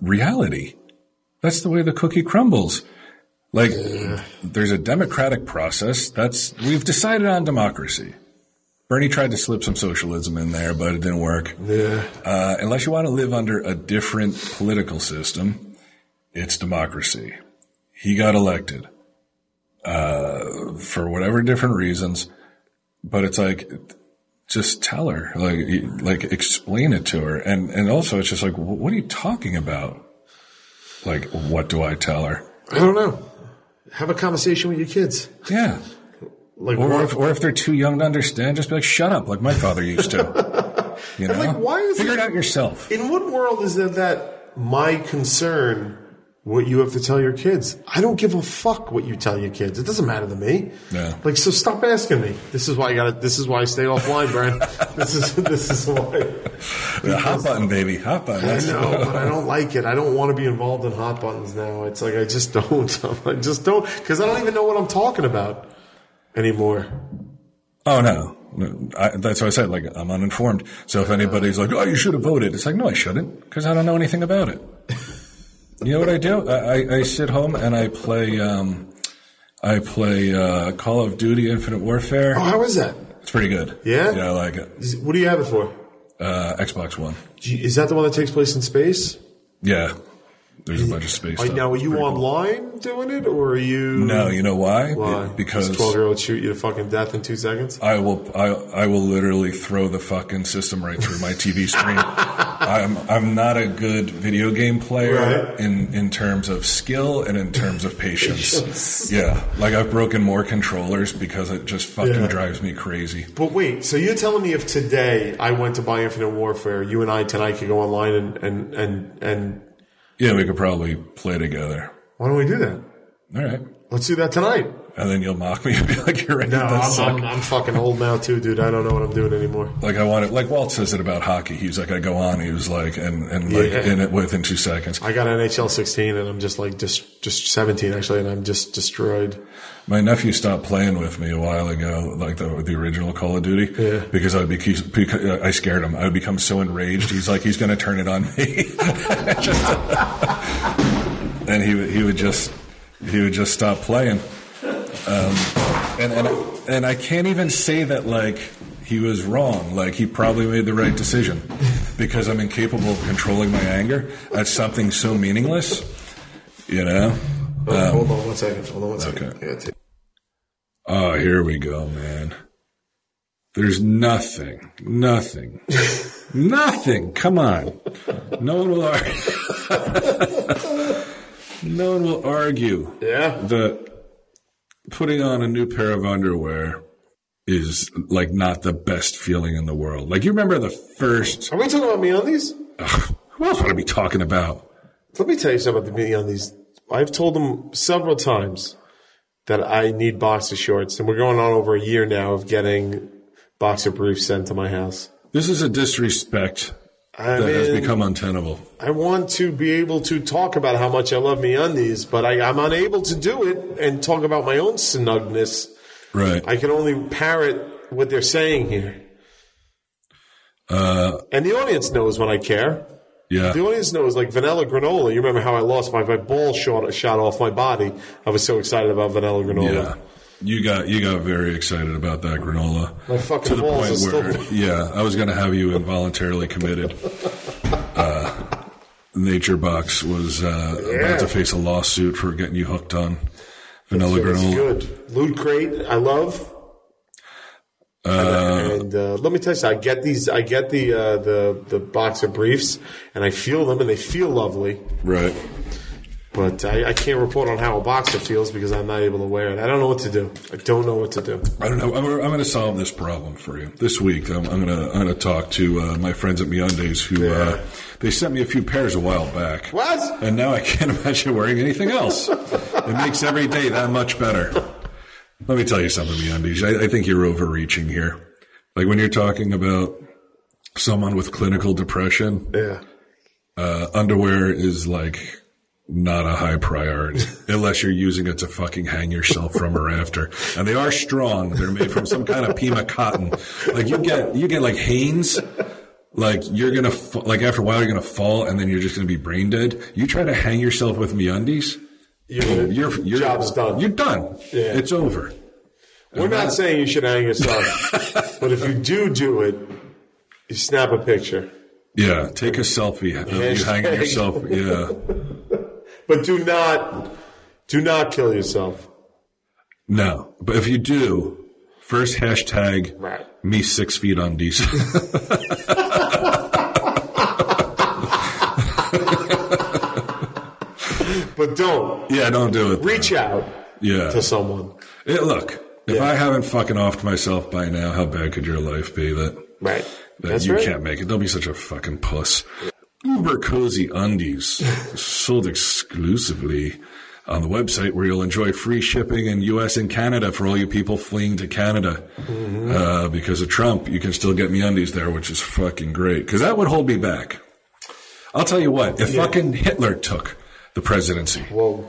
reality. That's the way the cookie crumbles. Like, yeah. There's a democratic process. That's we've decided on democracy. Bernie tried to slip some socialism in there, but it didn't work. Yeah. Uh, unless you want to live under a different political system, it's democracy. He got elected uh, for whatever different reasons, but it's like just tell her, like, like explain it to her, and and also it's just like, what are you talking about? Like, what do I tell her? I don't know. Have a conversation with your kids. Yeah. Like, or, if, or if they're too young to understand, just be like, shut up, like my father used to. out. You know? And like, why is Figure it, it out yourself. In what world is there that my concern what you have to tell your kids? I don't give a fuck what you tell your kids. It doesn't matter to me. Yeah. Like, so stop asking me. This is why I got This is why I stay offline, Brad. This is this is why. Yeah, hot button, baby, hot button. I know, but I don't like it. I don't want to be involved in hot buttons now. It's like I just don't. I just don't because I don't even know what I'm talking about anymore. Oh no, no I, that's what I said. Like I'm uninformed. So if anybody's like, "Oh, you should have voted," it's like, no, I shouldn't because I don't know anything about it. You know what I do? I, I sit home and I play um, I play uh, Call of Duty Infinite Warfare. Oh, how is that? It's pretty good. Yeah? Yeah, I like it. Is, what do you have it for? Uh, Xbox One. Is that the one that takes place in space? Yeah. There's a bunch of space stuff. Now, are you online cool. doing it, or are you... No, you know why? Why? It, because... twelve-year-old shoot you to fucking death in two seconds? I will I, I will literally throw the fucking system right through my T V screen. I'm I'm not a good video game player right. in, in terms of skill and in terms of patience. patience. Yeah. Like, I've broken more controllers because it just fucking yeah. drives me crazy. But wait, so you're telling me if today I went to buy Infinite Warfare, you and I tonight could go online and... and, and, and Yeah, we could probably play together. Why don't we do that? All right. Let's do that tonight. And then you'll mock me and be like, you're right. No, I'm, I'm, I'm fucking old now too, dude. I don't know what I'm doing anymore. Like I want it. Like Walt says it about hockey. He was like, I go on. He was like, and, and like yeah. in it within two seconds. I got N H L sixteen and I'm just like, just, just seventeen actually. And I'm just destroyed. My nephew stopped playing with me a while ago, like the, the original Call of Duty, yeah. because I would be, because I scared him. I would become so enraged. He's like, he's going to turn it on me. just, and he he would just, he would just stop playing. Um, and, and, and I can't even say that, like, he was wrong. Like, he probably made the right decision because I'm incapable of controlling my anger at something so meaningless, you know? Um, oh, hold on one second. Hold on one second. Okay. Yeah, take- oh, here we go, man. There's nothing. Nothing. nothing. Come on. No one will argue. no one will argue. Yeah. The... Putting on a new pair of underwear is, like, not the best feeling in the world. Like, you remember the first... Are we talking about MeUndies? Ugh, who else would I be talking about? Let me tell you something about the MeUndies. I've told them several times that I need boxer shorts, and we're going on over a year now of getting boxer briefs sent to my house. This is a disrespect I that mean, has become untenable. I want to be able to talk about how much I love MeUndies, but I, I'm unable to do it and talk about my own snugness. Right. I can only parrot what they're saying here. Uh, and the audience knows when I care. Yeah. The audience knows, like vanilla granola. You remember how I lost my, my ball shot, shot off my body? I was so excited about vanilla granola. Yeah. You got you got very excited about that granola. My fucking to the balls point where, still- yeah, I was going to have you involuntarily committed. uh, Nature Box was uh, yeah. about to face a lawsuit for getting you hooked on vanilla that's, granola. That's good. Loot Crate, I love. Uh, and, and uh, let me tell you, something. I get these. I get the uh, the the boxer briefs, and I feel them, and they feel lovely. Right. But I, I can't report on how a boxer feels because I'm not able to wear it. I don't know what to do. I don't know what to do. I don't know. I'm, I'm going to solve this problem for you this week. I'm, I'm going to I'm going to talk to uh, my friends at MeUndies who yeah. uh, they sent me a few pairs a while back. What? And now I can't imagine wearing anything else. It makes every day that much better. Let me tell you something, MeUndies. I, I think you're overreaching here. Like when you're talking about someone with clinical depression, yeah, uh, underwear is like. Not a high priority, unless you're using it to fucking hang yourself from a rafter. And they are strong. They're made from some kind of Pima cotton. Like you get, you get like Hanes. Like you're gonna, like after a while you're gonna fall, and then you're just gonna be brain dead. You try to hang yourself with MeUndies. Your your, your job's done. You're done. Yeah. It's over. We're and not that, saying you should hang yourself, but if you do do it, you snap a picture. Yeah, take a selfie of you hanging yourself. Yeah. But do not, do not kill yourself. No, but if you do, first hashtag right. me six feet on diesel. But don't. Yeah, don't do it. Reach though. out. Yeah. to someone. It, look, if yeah. I haven't fucking offed myself by now, how bad could your life be? That right. that That's you right. can't make it. Don't be such a fucking puss. Uber Cozy Undies, sold exclusively on the website, where you'll enjoy free shipping in U S and Canada for all you people fleeing to Canada. Mm-hmm. Uh, because of Trump, you can still get MeUndies there, which is fucking great. Because that would hold me back. I'll tell you what, if yeah. fucking Hitler took the presidency, Whoa.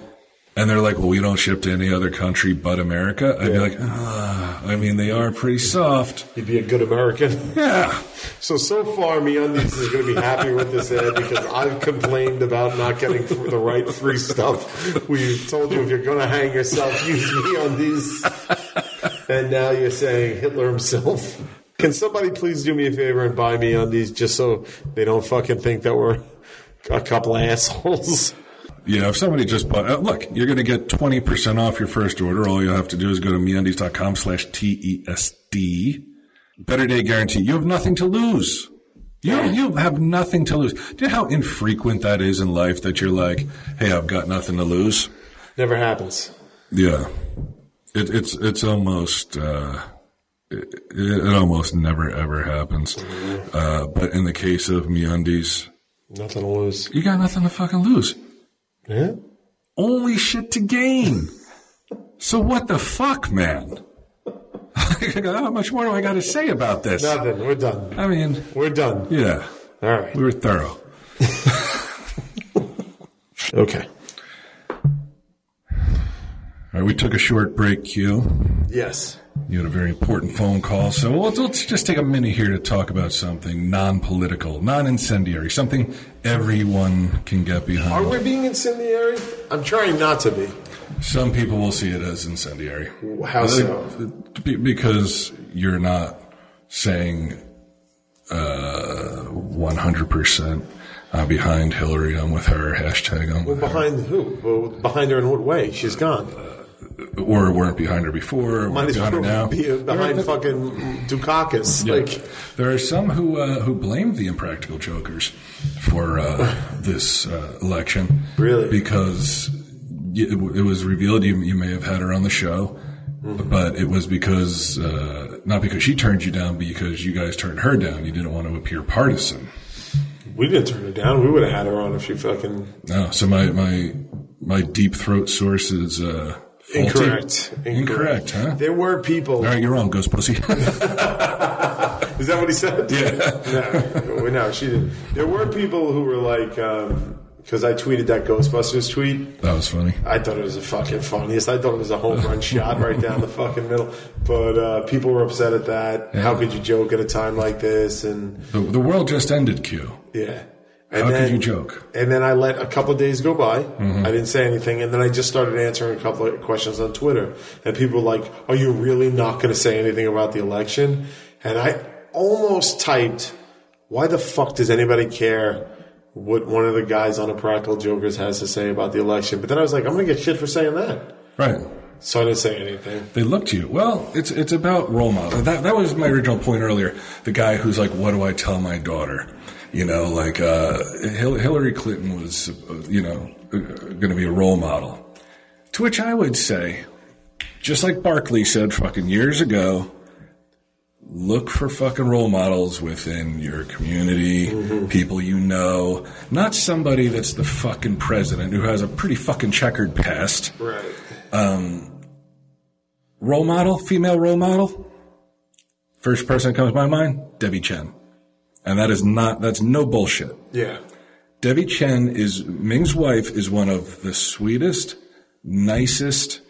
and they're like, well, we don't ship to any other country but America, I'd yeah. be like, ah, I mean, they are pretty soft. You'd be a good American. Yeah. So, so far, MeUndies is going to be happy with this ad, because I've complained about not getting the right free stuff. We've told you if you're going to hang yourself, use MeUndies. And now you're saying Hitler himself. Can somebody please do me a favor and buy MeUndies, just so they don't fucking think that we're a couple of assholes? Yeah, if somebody just bought... Uh, look, you're going to get twenty percent off your first order. All you have to do is go to MeUndies.com slash T E S D. Better day guarantee. You have nothing to lose. You, you have nothing to lose. Do you know how infrequent that is in life, that you're like, hey, I've got nothing to lose? Never happens. Yeah. It, it's it's almost... Uh, it, it almost never, ever happens. Uh, but in the case of MeUndies... Nothing to lose. You got nothing to fucking lose. Yeah. Only shit to gain. So what the fuck, man? How much more do I got to say about this? Nothing. We're done. I mean, we're done. Yeah. All right. We were thorough. Okay. All right. We took a short break, Q. Yes. You had a very important phone call, so we'll, let's just take a minute here to talk about something non-political, non-incendiary, something everyone can get behind. Are we being incendiary? I'm trying not to be. Some people will see it as incendiary. How so? Because you're not saying uh, one hundred percent I'm behind Hillary, I'm with her, hashtag I'm with her. Behind who? Well, behind her in what way? She's gone. Uh, Or weren't behind her before. Might as well now. Be behind there, fucking Dukakis. Yeah. Like, there are some who uh, who blamed the Impractical Jokers for uh, this uh, election. Really? Because it, it was revealed, you, you may have had her on the show, mm-hmm. but it was because, uh, not because she turned you down, but because you guys turned her down. You didn't want to appear partisan. We didn't turn her down. We would have had her on if she fucking... No, so my, my, my deep throat source is... Uh, Incorrect. Incorrect. Incorrect, huh? There were people... All right, you're wrong, ghost pussy. Is that what he said? Yeah. No, no, she didn't. There were people who were like... Because um, I tweeted that Ghostbusters tweet. That was funny. I thought it was the fucking funniest. I thought it was a home run shot right down the fucking middle. But uh, people were upset at that. Yeah. How could you joke at a time like this? And The, the world just ended, Q. Yeah. And How then, could you joke? And then I let a couple of days go by. Mm-hmm. I didn't say anything. And then I just started answering a couple of questions on Twitter. And people were like, are you really not going to say anything about the election? And I almost typed, why the fuck does anybody care what one of the guys on Impractical Jokers has to say about the election? But then I was like, I'm going to get shit for saying that. Right. So I didn't say anything. They looked to you. Well, it's it's about role model. That, that was my original point earlier. The guy who's like, what do I tell my daughter? You know, like uh, Hillary Clinton was, you know, going to be a role model. To which I would say, just like Barkley said fucking years ago, look for fucking role models within your community, mm-hmm. people you know, not somebody that's the fucking president who has a pretty fucking checkered past. Right. Um, role model, female role model. First person that comes to my mind, Debbie Chen. And that is not, that's no bullshit. Yeah. Debbie Chen is, Ming's wife, is one of the sweetest, nicest,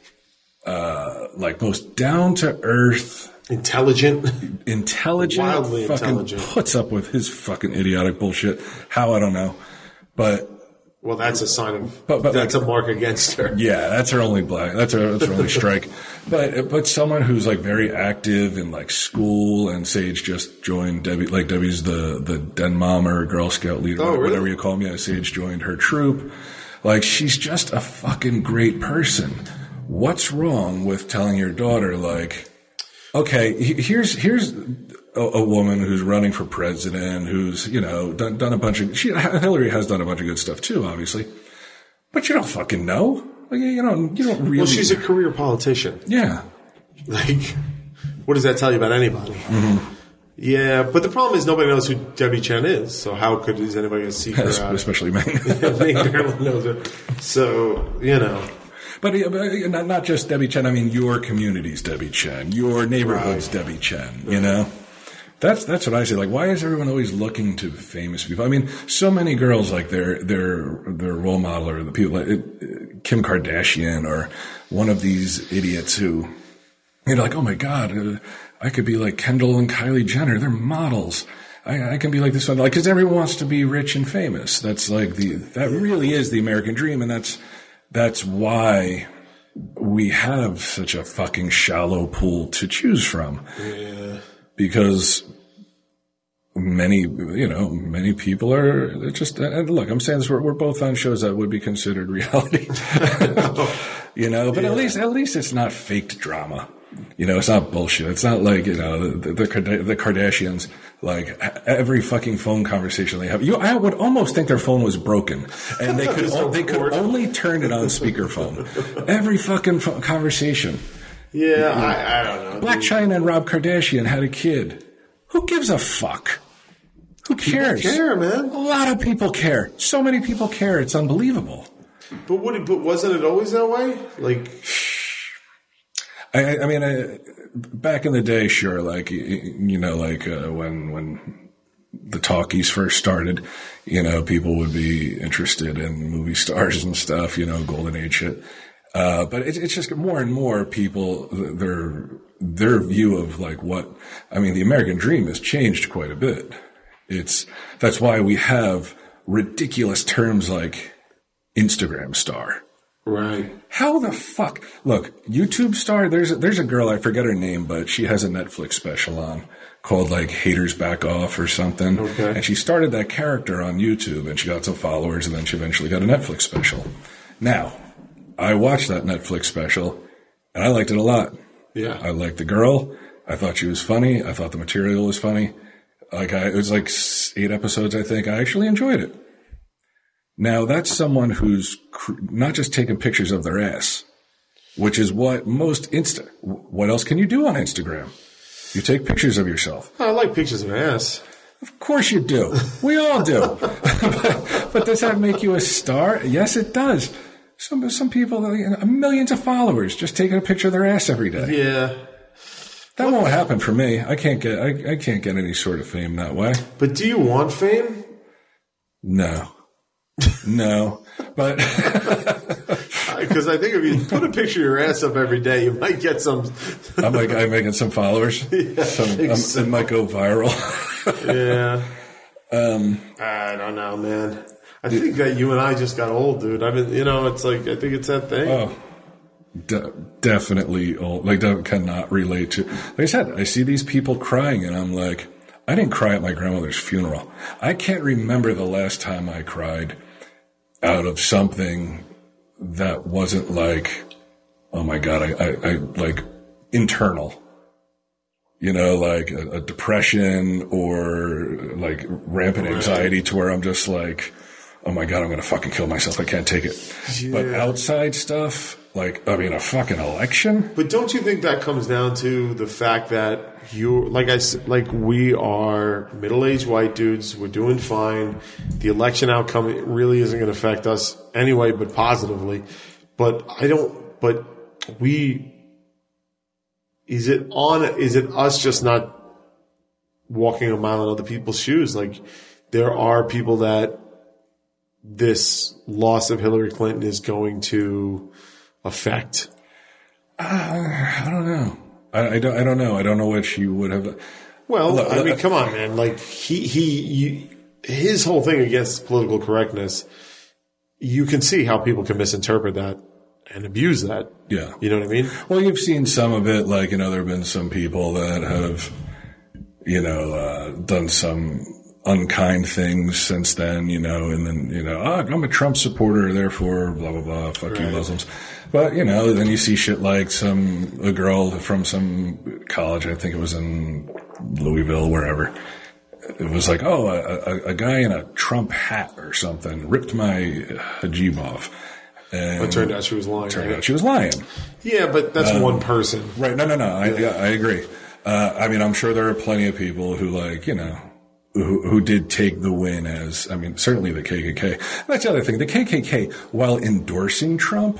uh, like most down-to-earth. Intelligent. Intelligent. Wildly fucking intelligent. Puts up with his fucking idiotic bullshit. How, I don't know. But. Well, that's a sign of, but, but that's like, a mark against her. Yeah, that's her only black, that's her, that's her only strike. But, but someone who's like very active in like school, and Sage just joined Debbie, like Debbie's the, the den mom or Girl Scout leader, oh, whatever really? you call them. Yeah, Sage joined her troop. Like, she's just a fucking great person. What's wrong with telling your daughter, like, okay, here's, here's, A, a woman who's running for president, who's, you know, done, done a bunch of... She, Hillary has done a bunch of good stuff, too, obviously. But you don't fucking know. Like, you don't, you don't really... Well, she's a career politician. Yeah. Like, what does that tell you about anybody? Mm-hmm. Yeah, but the problem is nobody knows who Debbie Chen is, so how could is anybody seek her out? Especially me. They barely knows her. So, you know. But uh, not just Debbie Chen. I mean, your community's Debbie Chen. Your neighborhood's right. Debbie Chen, right. You know? That's that's what I say. Like, why is everyone always looking to famous people? I mean, so many girls, like their their their role model or the people, like uh, Kim Kardashian or one of these idiots who, you know, like, oh my God, uh, I could be like Kendall and Kylie Jenner. They're models. I, I can be like this one, like, because everyone wants to be rich and famous. That's like the that really is the American dream, and that's that's why we have such a fucking shallow pool to choose from. Yeah. Because many, you know, many people are just, and look, I'm saying this, we're, we're both on shows that would be considered reality, you know, but yeah. at least, at least it's not faked drama. You know, it's not bullshit. It's not like, you know, the, the, the Kardashians, like every fucking phone conversation they have. You, I would almost think their phone was broken and they could, so they could only turn it on speakerphone. Every fucking phone conversation. Yeah, yeah. I, I don't know. Blac Chyna and Rob Kardashian had a kid. Who gives a fuck? Who cares? People care, man. A lot of people care. So many people care. It's unbelievable. But what? It, but wasn't it always that way? Like, I, I mean, I, back in the day, sure. Like, you know, like uh, when when the talkies first started, you know, people would be interested in movie stars and stuff. You know, golden age shit. Uh, but it's, it's just more and more people, their, their view of like what, I mean, the American dream has changed quite a bit. It's, that's why we have ridiculous terms like Instagram star. Right. How the fuck? Look, YouTube star, there's, a, there's a girl, I forget her name, but she has a Netflix special on called like Haters Back Off or something. Okay. And she started that character on YouTube and she got some followers and then she eventually got a Netflix special. Now, I watched that Netflix special, and I liked it a lot. Yeah. I liked the girl. I thought she was funny. I thought the material was funny. Like I, it was like eight episodes, I think. I actually enjoyed it. Now, that's someone who's cr- not just taking pictures of their ass, which is what most Insta – what else can you do on Instagram? You take pictures of yourself. I like pictures of ass. Of course you do. We all do. but, but does that make you a star? Yes, it does. Some some people, millions of followers, just taking a picture of their ass every day. Yeah, that what won't the, happen for me. I can't get I, I can't get any sort of fame that way. But do you want fame? No, no. But because I think if you put a picture of your ass up every day, you might get some. I'm like I'm making some followers. Yeah, some, so. It might go viral. Yeah. Um, I don't know, man. I think that you and I just got old, dude. I mean, you know, it's like, I think it's that thing. Oh, de- definitely old. Like, I cannot relate to. Like I said, I see these people crying, and I'm like, I didn't cry at my grandmother's funeral. I can't remember the last time I cried out of something that wasn't like, oh my God, I, I, I like internal. You know, like a, a depression or like rampant anxiety to where I'm just like, oh my God, I'm going to fucking kill myself. I can't take it. Yeah. But outside stuff, like, I mean, a fucking election. But don't you think that comes down to the fact that you, like I said, like we are middle-aged white dudes. We're doing fine. The election outcome really isn't going to affect us anyway, but positively. But I don't, but we, is it on, is it us just not walking a mile in other people's shoes? Like there are people that, this loss of Hillary Clinton is going to affect? Uh, I don't know. I, I don't. I don't know. I don't know what she would have. Well, look, I mean, come on, man. Like he, he, you, his whole thing against political correctness. You can see how people can misinterpret that and abuse that. Yeah, you know what I mean. Well, you've seen some of it. Like you know, there have been some people that have, you know, uh, done some unkind things since then, you know, and then, you know, oh, I'm a Trump supporter, therefore, blah, blah, blah, fuck right. you Muslims. But, you know, then you see shit like some, a girl from some college, I think it was in Louisville, wherever. It was like, oh, a, a, a guy in a Trump hat or something ripped my hijab off. And it turned out she was lying. Turned right? out she was lying. Yeah, but that's um, one person. Right. No, no, no. I, yeah, I agree. Uh, I mean, I'm sure there are plenty of people who, like, you know, who, who did take the win as, I mean, certainly the K K K. That's the other thing. The K K K, while endorsing Trump,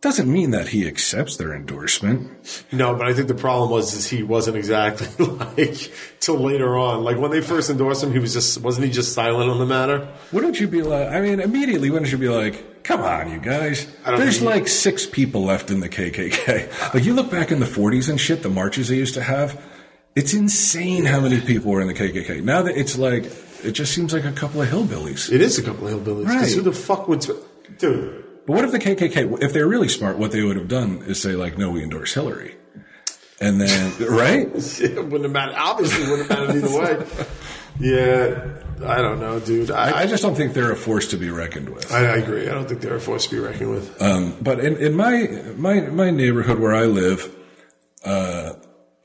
doesn't mean that he accepts their endorsement. No, but I think the problem was is he wasn't exactly like till later on. Like when they first endorsed him, he was just wasn't he just silent on the matter? Wouldn't you be like? I mean, immediately, wouldn't you be like, "Come on, you guys! There's like six people left in the K K K." Like you look back in the forties and shit, the marches they used to have. It's insane how many people were in the K K K. Now that it's like, it just seems like a couple of hillbillies. It is a couple of hillbillies. Right? Who the fuck would, dude? But what if the K K K, if they're really smart, what they would have done is say, like, no, we endorse Hillary. And then, right? It wouldn't have mattered. Obviously, it wouldn't have mattered either way. Yeah. I don't know, dude. I, I just don't think they're a force to be reckoned with. I, I agree. I don't think they're a force to be reckoned with. Um, but in, in my, my, my neighborhood where I live, uh,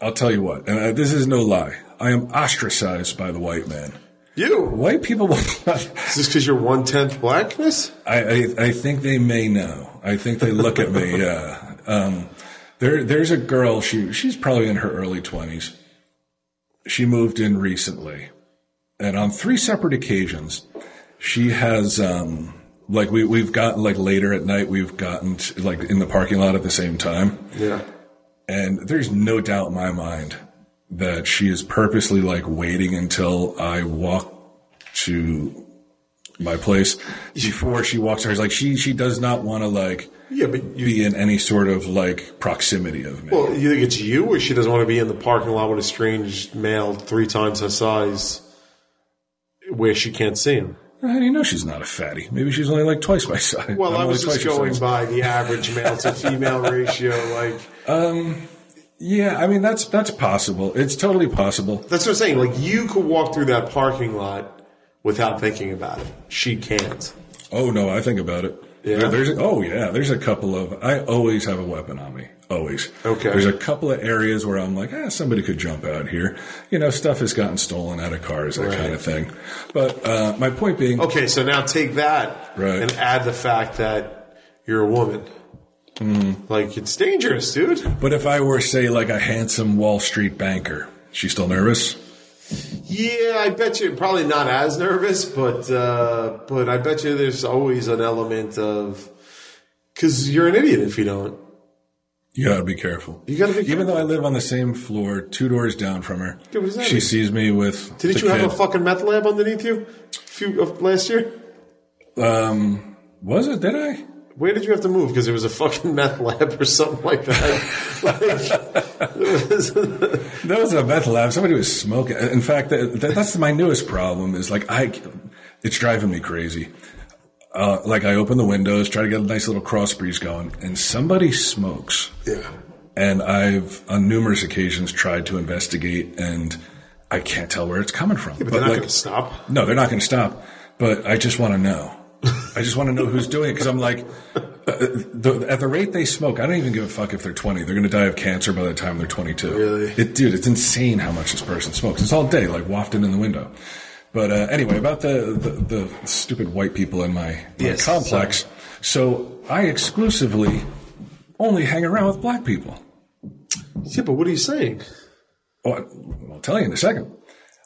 I'll tell you what, and I, this is no lie, I am ostracized by the white man. You. White people will not. Is this because you're one-tenth blackness? I, I I think they may know. I think they look at me, yeah. Um, there, there's a girl, she she's probably in her early twenties. She moved in recently. And on three separate occasions, she has, um, like, we, we've gotten, like, later at night, we've gotten, to, like, in the parking lot at the same time. Yeah. And there's no doubt in my mind that she is purposely, like, waiting until I walk to my place before she walks to hers. Like, she, she does not want to, like, yeah, but you, be in any sort of, like, proximity of me. Well, you think it's you or she doesn't want to be in the parking lot with a strange male three times her size where she can't see him? How do you know she's not a fatty? Maybe she's only, like, twice my size. Well, I'm I was just going by the average male to female ratio, like... um. Yeah, I mean, that's that's possible. It's totally possible. That's what I'm saying. Like, you could walk through that parking lot without thinking about it. She can't. Oh, no, I think about it. Yeah? There, there's a, oh, yeah, there's a couple of – I always have a weapon on me, always. Okay. There's a couple of areas where I'm like, ah, somebody could jump out here. You know, stuff has gotten stolen out of cars, that right. kind of thing. But uh, my point being – okay, so now take that right. and add the fact that you're a woman. Mm. Like, it's dangerous, dude. But if I were, say, like a handsome Wall Street banker, she's still nervous? Yeah, I bet you probably not as nervous, but uh, but I bet you there's always an element of – because you're an idiot if you don't. You got to be careful. You got to be careful. Even though I live on the same floor, two doors down from her, dude, what does that she mean? Sees me with – Didn't you kid. have a fucking meth lab underneath you a few, uh, last year? Um, was it? Did I? Where did you have to move? Because it was a fucking meth lab or something like that. Like, was that was a meth lab. Somebody was smoking. In fact, that, that, that's my newest problem is like I – it's driving me crazy. Uh, like I open the windows, try to get a nice little cross breeze going, and somebody smokes. Yeah. And I've on numerous occasions tried to investigate, and I can't tell where it's coming from. Yeah, but, but they're not like, going to stop. No, they're not going to stop. But I just want to know. I just want to know who's doing it because I'm like, uh, the, at the rate they smoke, I don't even give a fuck if they're twenty. They're going to die of cancer by the time they're twenty-two. Really? It, dude, it's insane how much this person smokes. It's all day, like wafting in the window. But uh, anyway, about the, the, the stupid white people in my, my yes, complex. Sorry. So I exclusively only hang around with black people. Yeah, but what are you saying? Oh, I, I'll tell you in a second.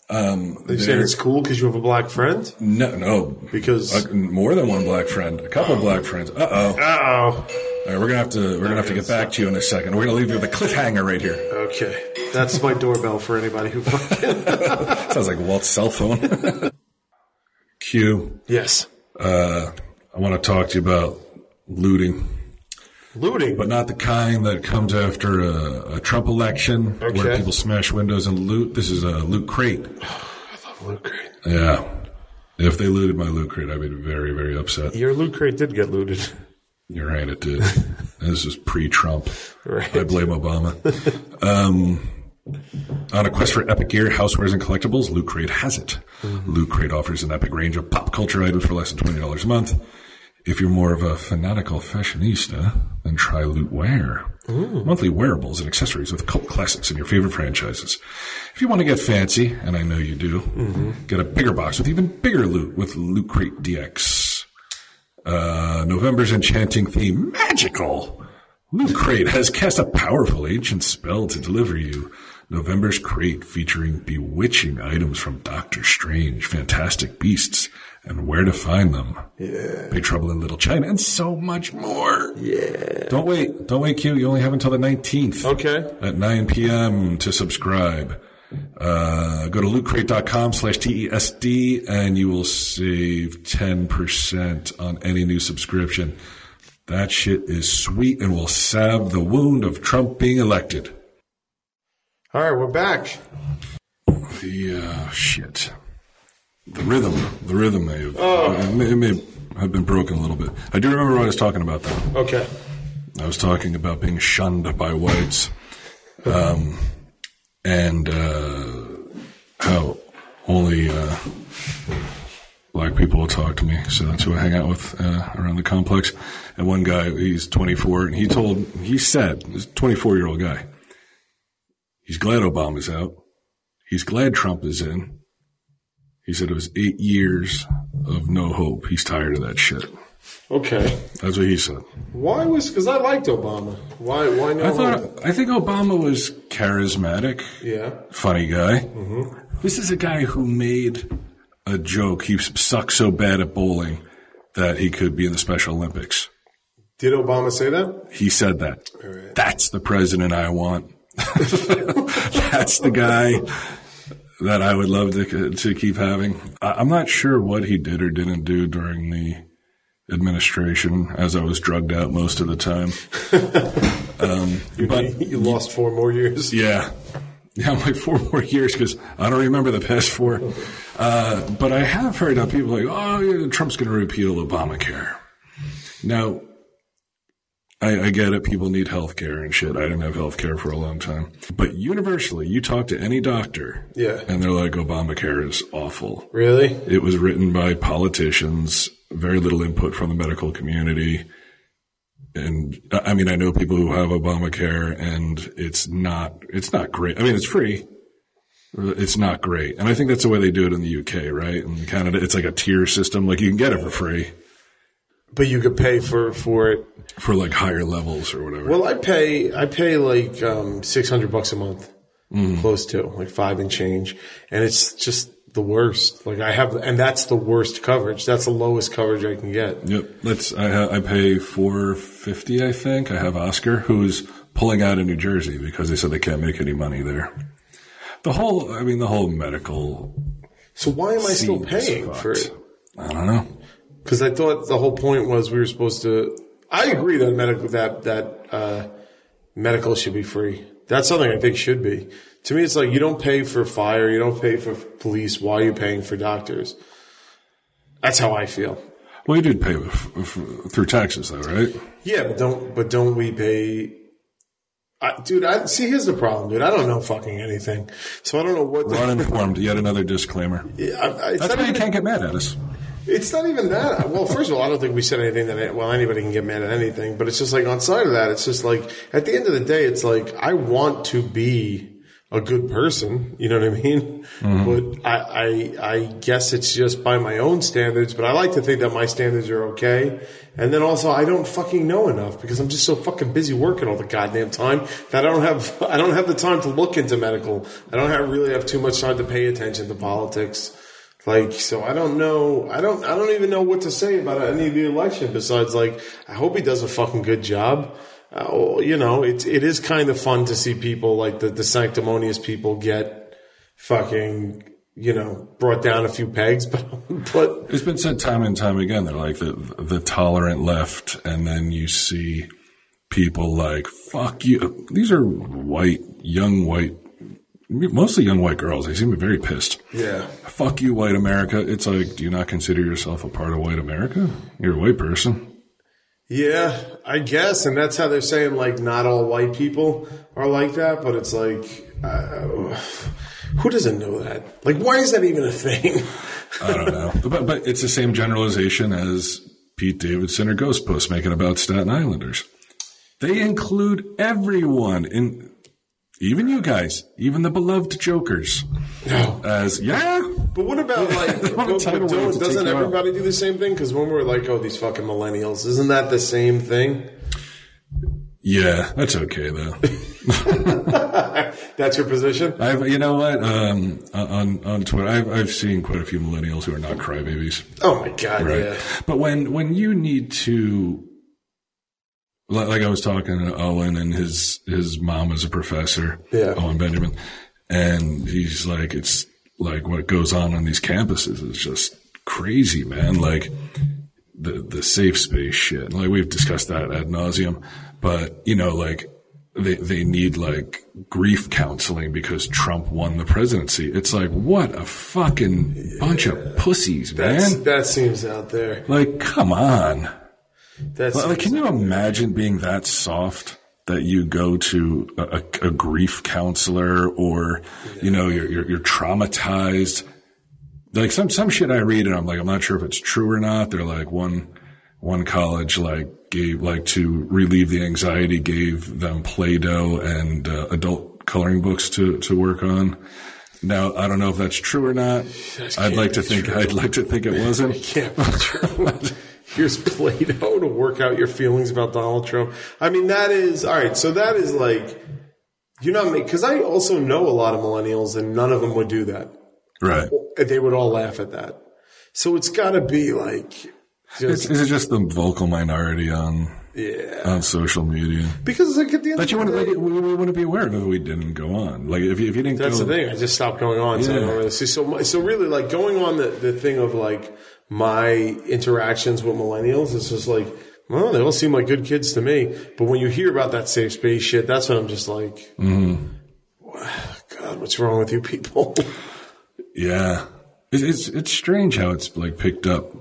Um, they say it's cool because you have a black friend? No, no. Because uh, more than one black friend, a couple of black friends. Uh oh. Uh oh. All right, we're gonna have to we're okay. gonna have to get back to you in a second. We're gonna leave you with a cliffhanger right here. Okay, that's my doorbell for anybody who fucking sounds like Walt's cell phone. Q. Yes. Uh, I want to talk to you about looting. Looting, but not the kind that comes after a, a Trump election okay. where people smash windows and loot. This is a Loot Crate. Oh, I love Loot Crate. Yeah, if they looted my Loot Crate, I'd be very, very upset. Your Loot Crate did get looted. You're right, it did. This is pre-Trump. Right. I blame Obama. um, on a quest for epic gear, housewares, and collectibles, Loot Crate has it. Mm-hmm. Loot Crate offers an epic range of pop culture items for less than twenty dollars a month. If you're more of a fanatical fashionista, then try Loot Wear. Ooh. Monthly wearables and accessories with cult classics and your favorite franchises. If you want to get fancy, and I know you do, mm-hmm. get a bigger box with even bigger loot with Loot Crate D X. Uh, November's enchanting theme, magical. Loot Crate has cast a powerful ancient spell to deliver you November's Crate, featuring bewitching items from Doctor Strange, Fantastic Beasts, and Where to Find Them, yeah. Big Trouble in Little China, and so much more. Yeah. Don't wait. Don't wait, Q. You only have until the nineteenth. Okay. At nine p.m. to subscribe. Uh, go to loot crate dot com slash T E S D, and you will save ten percent on any new subscription. That shit is sweet and will salve the wound of Trump being elected. All right, we're back. The, uh, shit. The rhythm. The rhythm may have, oh. it may, it may have been broken a little bit. I do remember what I was talking about, though. Okay. I was talking about being shunned by whites. Um... And uh, how only uh, black people will talk to me, so that's who I hang out with uh, around the complex. And one guy, he's twenty-four, and he told, he said, this twenty-four-year-old guy, he's glad Obama's out. He's glad Trump is in. He said it was eight years of no hope. He's tired of that shit. Okay. That's what he said. Why was, because I liked Obama. Why Why not? I thought, I think Obama was charismatic. Yeah. Funny guy. Mm-hmm. This is a guy who made a joke. He sucked so bad at bowling that he could be in the Special Olympics. Did Obama say that? He said that. All right. That's the president I want. That's the guy that I would love to, to keep having. I, I'm not sure what he did or didn't do during the administration, as I was drugged out most of the time. Um, you, but, you lost four more years. Yeah. Yeah, I'm like four more years because I don't remember the past four. Uh, but I have heard of people like, oh, yeah, Trump's going to repeal Obamacare. Now, I, I get it. People need health care and shit. I didn't have health care for a long time. But universally, you talk to any doctor, yeah, and they're like, Obamacare is awful. Really? It was written by politicians. Very little input from the medical community. And I mean, I know people who have Obamacare and it's not, it's not great. I mean, it's free. It's not great. And I think that's the way they do it in the U K, right? In Canada, it's like a tier system. Like you can get it for free. But you could pay for, for it. For like higher levels or whatever. Well, I pay, I pay like, um, six hundred bucks a month, mm. close to like five and change. And it's just, the worst. Like I have, and that's the worst coverage. That's the lowest coverage I can get. Yep. That's, I ha, I pay four fifty, I think. I have Oscar, who's pulling out of New Jersey because they said they can't make any money there. The whole, I mean, the whole medical. So why am I still paying for it? I don't know. Cause I thought the whole point was we were supposed to, I agree that medical, that, that, uh, medical should be free. That's something I think should be. To me, it's like you don't pay for fire, you don't pay for police. Why are you paying for doctors? That's how I feel. Well, you did pay f- f- through taxes, though, right? Yeah, but don't but don't we pay? I, dude, I see. Here's the problem, dude. I don't know fucking anything, so I don't know what. We're uninformed. Yet another disclaimer. Yeah, I, I, that's why you can't get mad at us. It's not even that. Well, first of all, I don't think we said anything that, well, anybody can get mad at anything. But it's just like, on side of that, it's just like, at the end of the day, it's like, I want to be a good person. You know what I mean? Mm-hmm. But I, I, I guess it's just by my own standards. But I like to think that my standards are okay. And then also, I don't fucking know enough because I'm just so fucking busy working all the goddamn time that I don't have, I don't have the time to look into medical. I don't have, really have too much time to pay attention to politics. Like, so I don't know, I don't, I don't even know what to say about any of the election besides, like, I hope he does a fucking good job. Uh, you know, it, it is kind of fun to see people, like, the, the sanctimonious people get fucking, you know, brought down a few pegs, but, but. It's been said time and time again, they're like the, the tolerant left, and then you see people like, fuck you. These are white, young white. Mostly young white girls. They seem very pissed. Yeah. Fuck you, white America. It's like, do you not consider yourself a part of white America? You're a white person. Yeah, I guess. And that's how they're saying, like, not all white people are like that. But it's like, uh, who doesn't know that? Like, why is that even a thing? I don't know. But, but it's the same generalization as Pete Davidson or Ghostbusters making about Staten Islanders. They include everyone in... Even you guys, even the beloved jokers, as yeah. But what about like? Go, don't, doesn't everybody do the same thing? Because when we're like, oh, these fucking millennials, isn't that the same thing? Yeah, that's okay though. That's your position? I've, you know what? Um, on on Twitter, I've, I've seen quite a few millennials who are not crybabies. Oh my god! Right? Yeah. But when when you need to, like I was talking to Owen, and his his mom is a professor. Yeah. Owen Benjamin, and he's like, it's like what goes on on these campuses is just crazy, man. Like the the safe space shit. Like we've discussed that ad nauseum, but you know, like. They they need like grief counseling because Trump won the presidency. It's like what a fucking yeah. bunch of pussies, man. That's, that seems out there. Like, come on. That's like, can you imagine being that soft that you go to a, a, a grief counselor or yeah. you know you're, you're you're traumatized. Like some some shit I read and I'm like I'm not sure if it's true or not. They're like one one college like. Gave, like to relieve the anxiety, gave them Play-Doh and uh, adult coloring books to, to work on. Now I don't know if that's true or not. I'd like to think true. I'd like to think it wasn't. It can't be true. Here's Play-Doh to work out your feelings about Donald Trump. I mean that is all right. So that is like you know because I also know a lot of millennials and none of them would do that. Right. They would all laugh at that. So it's got to be like. Just, it's, it's just the vocal minority on yeah. on social media. Because like at the end but of the day. But we, we wouldn't be aware of if we didn't go on. Like if you, if you didn't That's go, the thing. I just stopped going on. Yeah. So, I don't really see. so, my, so really like going on the, the thing of like my interactions with millennials is just like, well, they all seem like good kids to me. But when you hear about that safe space shit, that's when I'm just like, mm. wow, God, what's wrong with you people? yeah. It's, it's, it's strange how it's like picked up.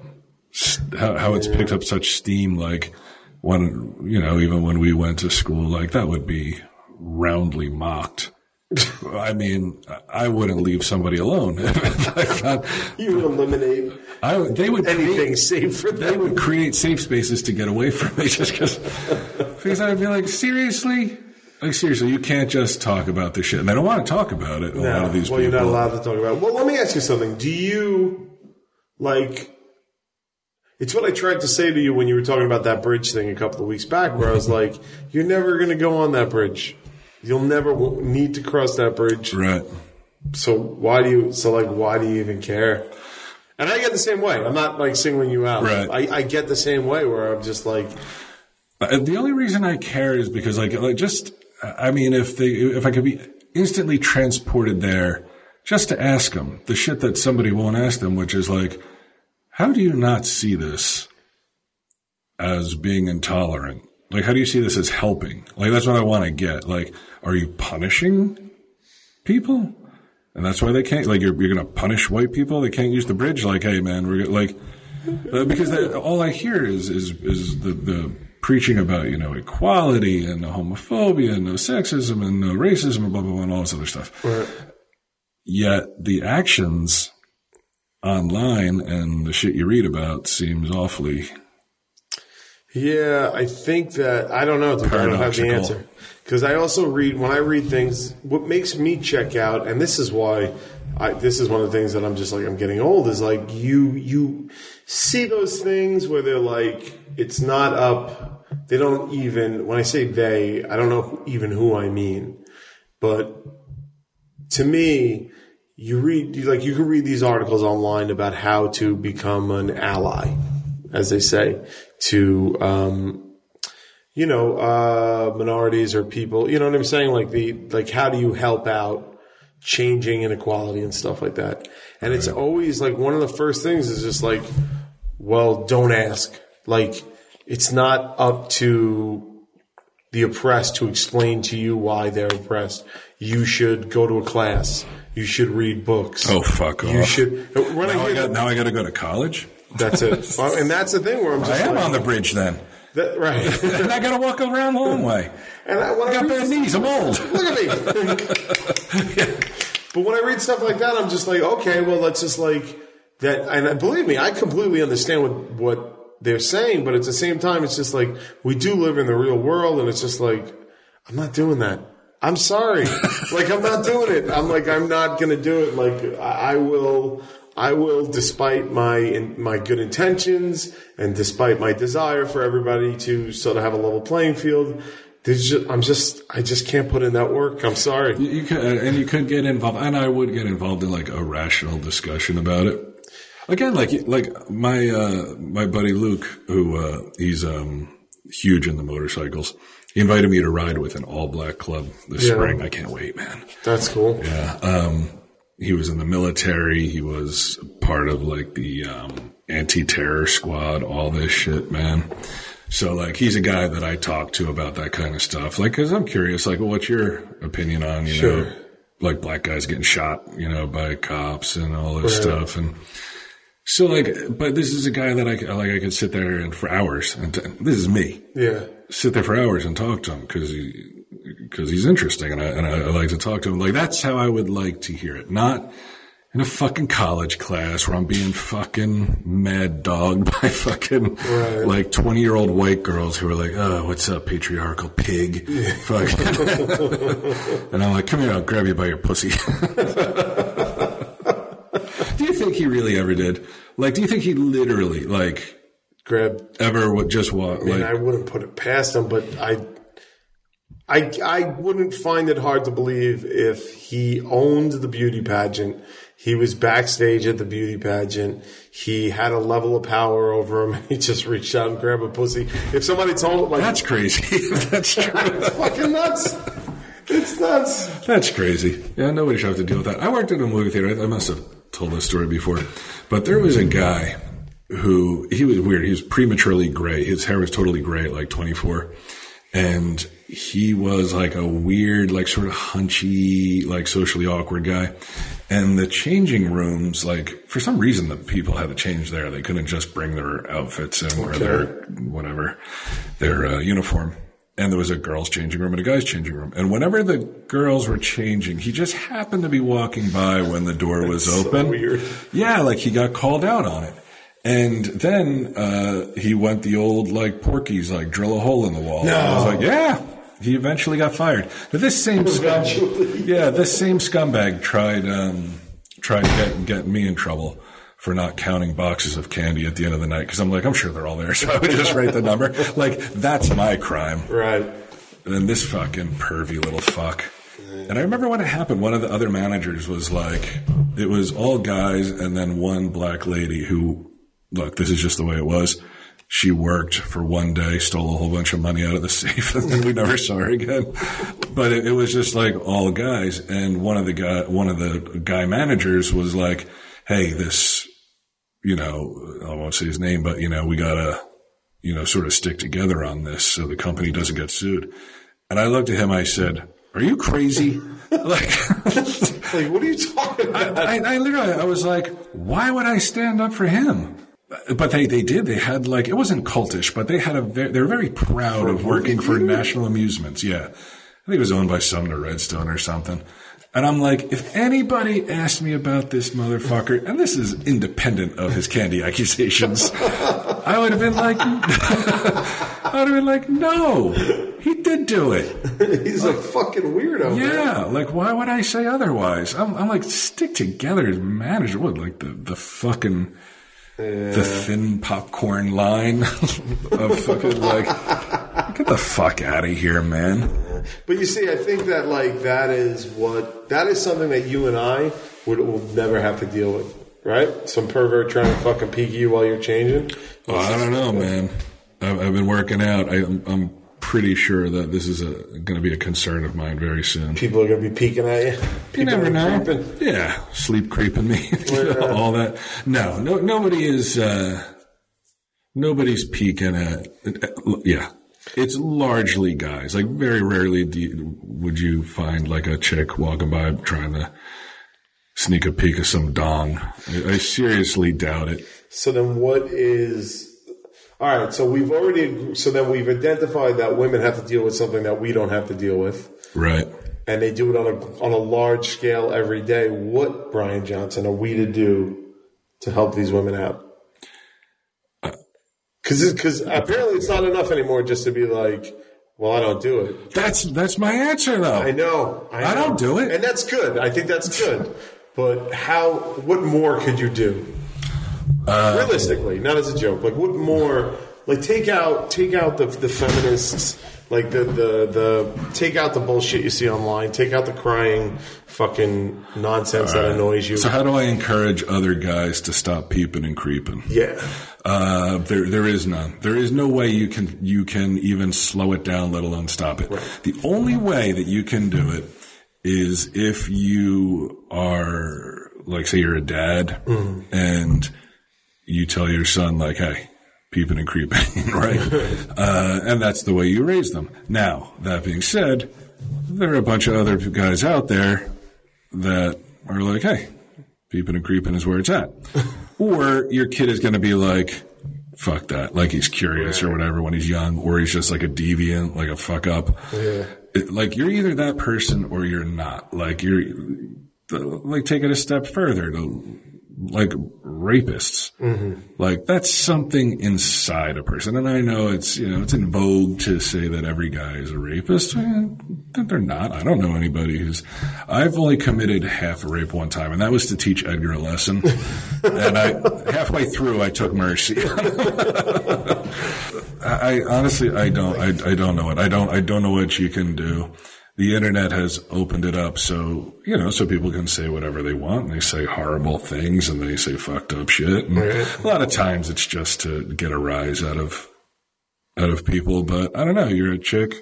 How, how it's picked up such steam, like when, you know, even when we went to school, like that would be roundly mocked. I mean, I wouldn't leave somebody alone. Not, you would eliminate I, they would anything create, safe for them. They would create safe spaces to get away from me just because, because I'd be like, seriously? Like, seriously, you can't just talk about this shit. And I don't want to talk about it. A no, lot of these well, people. Well, you're not allowed to talk about it. Well, let me ask you something. Do you, like... It's what I tried to say to you when you were talking about that bridge thing a couple of weeks back where I was like, you're never going to go on that bridge. You'll never need to cross that bridge. Right. So why do you, so like, why do you even care? And I get the same way. I'm not like singling you out. Right. I, I get the same way where I'm just like. The only reason I care is because like, like just, I mean, if they, if I could be instantly transported there just to ask them the shit that somebody won't ask them, which is like, how do you not see this as being intolerant? Like, how do you see this as helping? Like, that's what I want to get. Like, are you punishing people? And that's why they can't, like, you're, you're going to punish white people. They can't use the bridge. Like, hey man, we're like, uh, because that, all I hear is, is, is the, the preaching about, you know, equality and no homophobia and no sexism and no racism and blah, blah, blah, and all this other stuff. Right. Yet the actions online and the shit you read about seems awfully. Yeah, I think that I don't know. I don't have the answer because I also read when I read things. What makes me check out, and this is why, I, this is one of the things that I'm just like I'm getting old. Is like you you see those things where they're like it's not up. They don't even when I say they, I don't know even who I mean, but to me. You read, like, you can read these articles online about how to become an ally, as they say, to, um, you know, uh, minorities or people, you know what I'm saying? Like the, like, how do you help out changing inequality and stuff like that? And right. It's always like one of the first things is just like, well, don't ask. Like, it's not up to the oppressed to explain to you why they're oppressed. You should go to a class. You should read books. Oh, fuck off. You should. When now, I I got, now I got to go to college? That's it. And that's the thing where I'm just I am like, on the bridge then. That, right. And I got to walk around the long way. And I, I got bad knees. I'm old. Look at me. yeah. But when I read stuff like that, I'm just like, okay, well, let's just like that. And believe me, I completely understand what, what they're saying. But at the same time, it's just like we do live in the real world. And it's just like, I'm not doing that. I'm sorry. Like, I'm not doing it. I'm like, I'm not going to do it. Like, I will, I will, despite my, in, my good intentions and despite my desire for everybody to sort of have a level playing field, Just, I'm just, I just can't put in that work. I'm sorry. You, you could, and you could get involved, and I would get involved in like a rational discussion about it. Again, like, like my, uh, my buddy Luke, who, uh, he's, um, huge in the motorcycles. He invited me to ride with an all black club this yeah. spring. I can't wait, man. That's cool. Yeah. Um, he was in the military. He was part of like the, um, anti-terror squad, all this shit, man. So, like, he's a guy that I talk to about that kind of stuff. Like, because I'm curious, like, well, what's your opinion on, you sure. know, like, black guys getting shot, you know, by cops and all this right. stuff. And so, like, but this is a guy that I, like, I could sit there and for hours. And t- this is me. Yeah. Sit there for hours and talk to him because he, because he's interesting. And I, and I like to talk to him. Like, that's how I would like to hear it. Not in a fucking college class where I'm being fucking mad dogged by fucking right. like twenty year old white girls who are like, oh, what's up, patriarchal pig? Yeah. Fuck. And I'm like, come here, I'll grab you by your pussy. Do you think he really ever did? Like, do you think he literally, like, grab ever would just walk? I mean, like, I wouldn't put it past him, but I, I, I wouldn't find it hard to believe if he owned the beauty pageant. He was backstage at the beauty pageant. He had a level of power over him. He just reached out and grabbed a pussy. If somebody told him, like, that's crazy. That's true. It's fucking nuts. It's nuts. That's crazy. Yeah, nobody should have to deal with that. I worked at a movie theater. I must have told this story before. But there was a guy who, he was weird. He was prematurely gray. His hair was totally gray at like twenty-four. And he was like a weird, like sort of hunchy, like socially awkward guy. And the changing rooms, like for some reason, the people had to change there. They couldn't just bring their outfits in okay. or their whatever, their uh, uniform. And there was a girls' changing room and a guys' changing room. And whenever the girls were changing, he just happened to be walking by when the door was That's open. So weird. Yeah, like he got called out on it. And then uh he went the old, like, Porky's, like, drill a hole in the wall. No. And I was like, yeah. He eventually got fired. But this same scumbag, yeah, this same scumbag tried um tried to get, get me in trouble for not counting boxes of candy at the end of the night. Because I'm like, I'm sure they're all there, so I would just write the number. Like, that's my crime. Right. And then this fucking pervy little fuck. And I remember when it happened, one of the other managers was like, it was all guys and then one black lady who... Look, this is just the way it was. She worked for one day, stole a whole bunch of money out of the safe, and then we never saw her again. But it, it was just like all guys. And one of the guy, one of the guy managers was like, "Hey, this, you know, I won't say his name, but you know, we gotta, you know, sort of stick together on this so the company doesn't get sued." And I looked at him. I said, "Are you crazy?" Like, like, what are you talking about? I, I, I literally, I was like, "Why would I stand up for him?" But they, they did. They had like, it wasn't cultish, but they had a, ve- they were very proud of working for National Amusements. Yeah. I think it was owned by Sumner Redstone or something. And I'm like, if anybody asked me about this motherfucker, and this is independent of his candy accusations, I would have been like, I would have been like, no, he did do it. He's like, a fucking weirdo. Yeah. Man. Like, why would I say otherwise? I'm, I'm like, stick together as manager. What, like the, the fucking... Yeah. The thin popcorn line of fucking like, get the fuck out of here, man. But you see, I think that like that is what, that is something that you and I would will never have to deal with, right? Some pervert trying to fucking peek you while you're changing. Oh, I don't know, man. I've, I've been working out. I, I'm, I'm pretty sure that this is going to be a concern of mine very soon. People are going to be peeking at you. You never know. Creeping. Yeah, sleep creeping me. All that. No, no, nobody is. Uh, nobody's peeking at. Yeah, it's largely guys. Like very rarely do you, would you find like a chick walking by trying to sneak a peek of some dong. I, I seriously doubt it. So then, what is? All right, so we've already, so then we've identified that women have to deal with something that we don't have to deal with. Right. And they do it on a, on a large scale every day. What, Brian Johnson, are we to do to help these women out? Because because apparently it's not enough anymore just to be like, well, I don't do it. That's that's my answer, though. I know. I, know. I don't do it. And that's good. I think that's good. But how, what more could you do? Uh, Realistically, not as a joke. Like, what more? Like, take out, take out the the feminists. Like the, the the take out the bullshit you see online, take out the crying fucking nonsense right. that annoys you. So how do I encourage other guys to stop peeping and creeping? Yeah, uh, there there is none. There is no way you can you can even slow it down, let alone stop it. Right. The only way that you can do it is if you are, like, say you're a dad mm. and you tell your son, like, hey, peeping and creeping, right? uh, and that's the way you raise them. Now, that being said, there are a bunch of other guys out there that are like, hey, peeping and creeping is where it's at. Or your kid is going to be like, fuck that. Like, he's curious or whatever when he's young, or he's just like a deviant, like a fuck up. Yeah. It, like, you're either that person or you're not. Like, you're, like, take it a step further to, like, rapists. Mm-hmm. Like, that's something inside a person. And I know it's, you know, it's in vogue to say that every guy is a rapist. Eh, they're not. I don't know anybody who's, I've only committed half a rape one time, and that was to teach Edgar a lesson. And I, halfway through, I took mercy. I honestly, I don't, I, I don't know it. I don't, I don't know what you can do. The internet has opened it up so, you know, so people can say whatever they want, and they say horrible things, and they say fucked up shit. And a lot of times it's just to get a rise out of, out of people. But I don't know. You're a chick.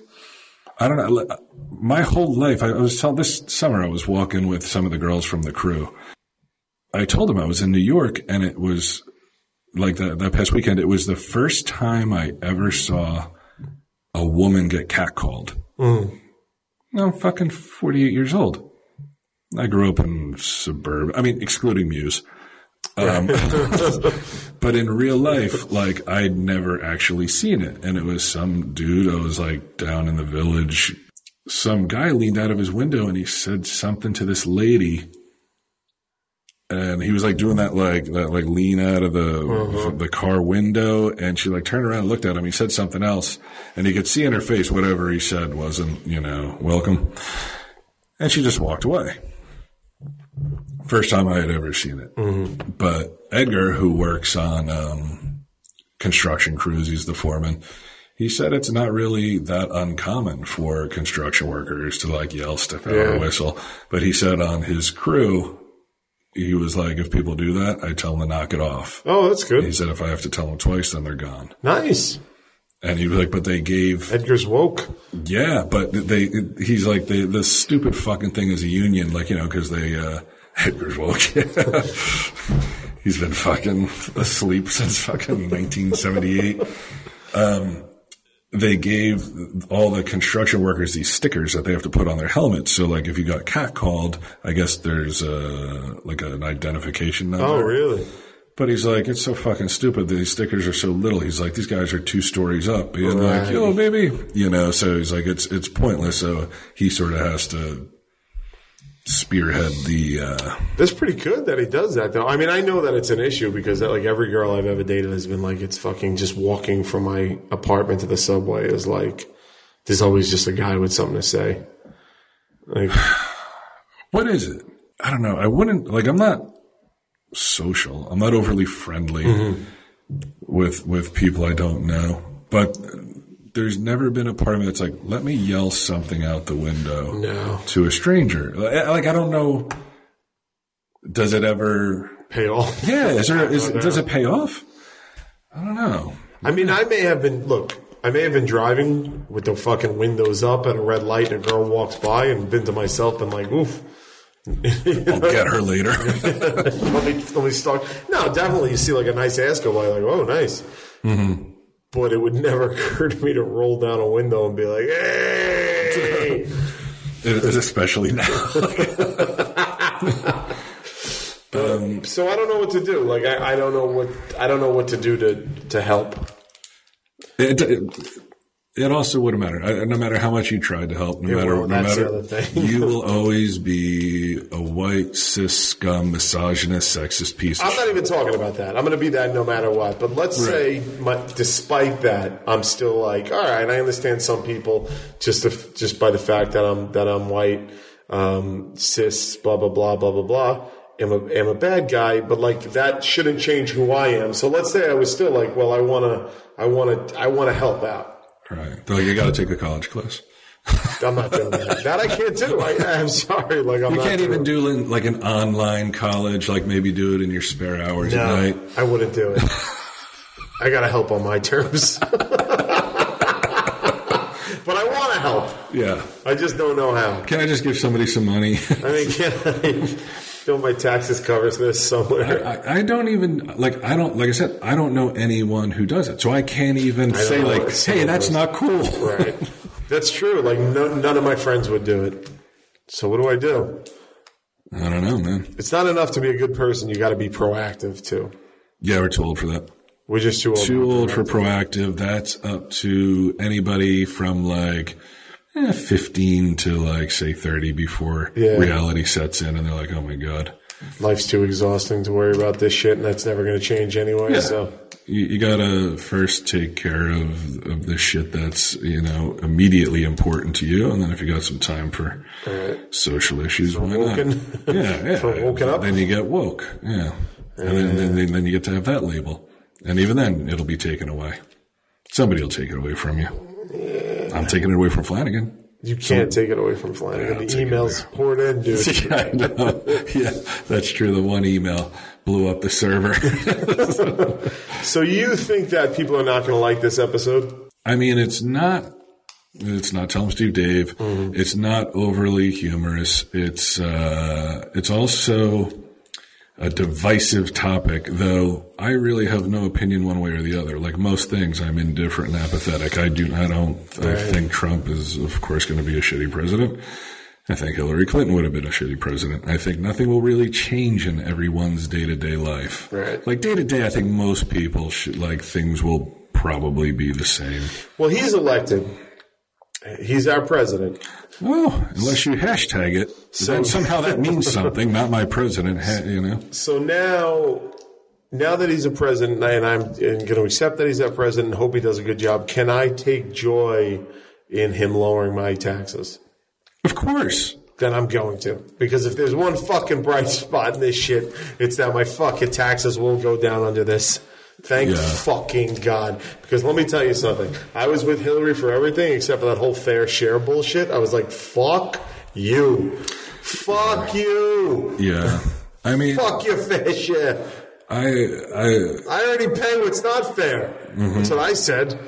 I don't know. My whole life, I was telling this summer, I was walking with some of the girls from the crew. I told them I was in New York, and it was like that, that past weekend. It was the first time I ever saw a woman get catcalled. Mm. I'm fucking forty-eight years old. I grew up in suburb. I mean, excluding Muse. Um, but in real life, like, I'd never actually seen it. And it was some dude, I was like down in the village. Some guy leaned out of his window and he said something to this lady. And he was like doing that, like, that, like, lean out of the, uh-huh. the car window. And she, like, turned around and looked at him. He said something else. And he could see in her face whatever he said wasn't, you know, welcome. And she just walked away. First time I had ever seen it. Mm-hmm. But Edgar, who works on, um, construction crews, he's the foreman. He said it's not really that uncommon for construction workers to, like, yell stuff out or yeah. whistle. But he said on his crew, he was like, if people do that, I tell them to knock it off. Oh, that's good. And he said, if I have to tell them twice, then they're gone. Nice. And he was like, but they gave... Edgar's woke. Yeah, but they, he's like, they, this stupid fucking thing is a union, like, you know, because they, uh, Edgar's woke. He's been fucking asleep since fucking nineteen seventy-eight. Um, they gave all the construction workers these stickers that they have to put on their helmets. So, like, if you got catcalled, I guess there's, uh, like, an identification number. Oh, really? But he's like, it's so fucking stupid. These stickers are so little. He's like, these guys are two stories up. He's right. like, yo, baby. You know, so he's like, it's it's pointless. So he sort of has to spearhead the... Uh, That's pretty good that he does that, though. I mean, I know that it's an issue because, that, like, every girl I've ever dated has been like, it's fucking just walking from my apartment to the subway is like, there's always just a guy with something to say. Like, what is it? I don't know. I wouldn't... Like, I'm not social. I'm not overly friendly mm-hmm. with with people I don't know. But... There's never been a part of me that's like, let me yell something out the window no. to a stranger. Like, I don't know. Does it ever pay off? Yeah. Is there, is, does it pay off? I don't know. I mean, I may have been, look, I may have been driving with the fucking windows up at a red light and a girl walks by and been to myself and like, oof. I'll get her later. let me, let me stalk. No, definitely. You see like a nice ass go by, like, oh, nice. Mm-hmm. But it would never occur to me to roll down a window and be like, hey! It is especially now. um, so I don't know what to do. Like, I, I don't know what I don't know what to do to, to help. It, it, it also wouldn't matter. I, no matter how much you tried to help, no matter what, no matter, you will always be a white, cis scum, misogynist, sexist piece of shit. I'm not even talking about that. I'm going to be that no matter what. But let's say, my, despite that, I'm still like, all right, I understand some people just to, just by the fact that I'm that I'm white, um, cis, blah blah blah blah blah blah. I'm a, I'm a bad guy, but like that shouldn't change who I am. So let's say I was still like, well, I want to, I want to, I want to help out. Right. They're like, you got to take a college class. I'm not doing that. That I can't do. I, I'm sorry. Like I'm you can't not even do like an online college. Like maybe do it in your spare hours no, at night. I wouldn't do it. I got to help on my terms. But I want to help. Yeah. I just don't know how. Can I just give somebody some money? I mean, can I feel my taxes covers this somewhere? I, I, I don't even, like, I don't, like I said, I don't know anyone who does it. So I can't even I say, like, hey, that's does. Not cool. Right. That's true. Like, no, none of my friends would do it. So what do I do? I don't know, man. It's not enough to be a good person. You got to be proactive, too. Yeah, we're too old for that. We're just too old. Too old for proactive. That's up to anybody from like eh, fifteen to like say thirty before yeah. reality sets in, and they're like, "Oh my god, life's too exhausting to worry about this shit, and that's never going to change anyway." Yeah. So you, you gotta first take care of of the shit that's you know immediately important to you, and then if you got some time for right. social issues, so why woken. Not? Yeah, yeah. So woken up. Then you get woke. Yeah, and yeah. Then, then then you get to have that label. And even then, it'll be taken away. Somebody will take it away from you. Yeah. I'm taking it away from Flanagan. You can't so, take it away from Flanagan. Yeah, the emails poured in, dude. Yeah, I know. Yeah, that's true. The one email blew up the server. So you think that people are not going to like this episode? I mean, it's not. It's not Tell 'Em Steve Dave. Mm-hmm. It's not overly humorous. It's uh, it's also. A divisive topic, though I really have no opinion one way or the other. Like most things, I'm indifferent and apathetic. I do, I don't, I think Trump is, of course, going to be a shitty president. I think Hillary Clinton would have been a shitty president. I think nothing will really change in everyone's day-to-day life. Right. Like day-to-day, I think most people should, like, things will probably be the same. Well, he's elected. He's our president. Oh, unless you hashtag it. So, then somehow that means something, not my president, you know. So now now that he's a president, and I'm going to accept that he's our president and hope he does a good job, can I take joy in him lowering my taxes? Of course. Then I'm going to. Because if there's one fucking bright spot in this shit, it's that my fucking taxes won't go down under this. Thank yeah. fucking God. Because let me tell you something. I was with Hillary for everything except for that whole fair share bullshit. I was like, fuck you. Fuck you. Yeah. I mean. Fuck your fair share. I, I, I already pay what's not fair. Mm-hmm. That's what I said.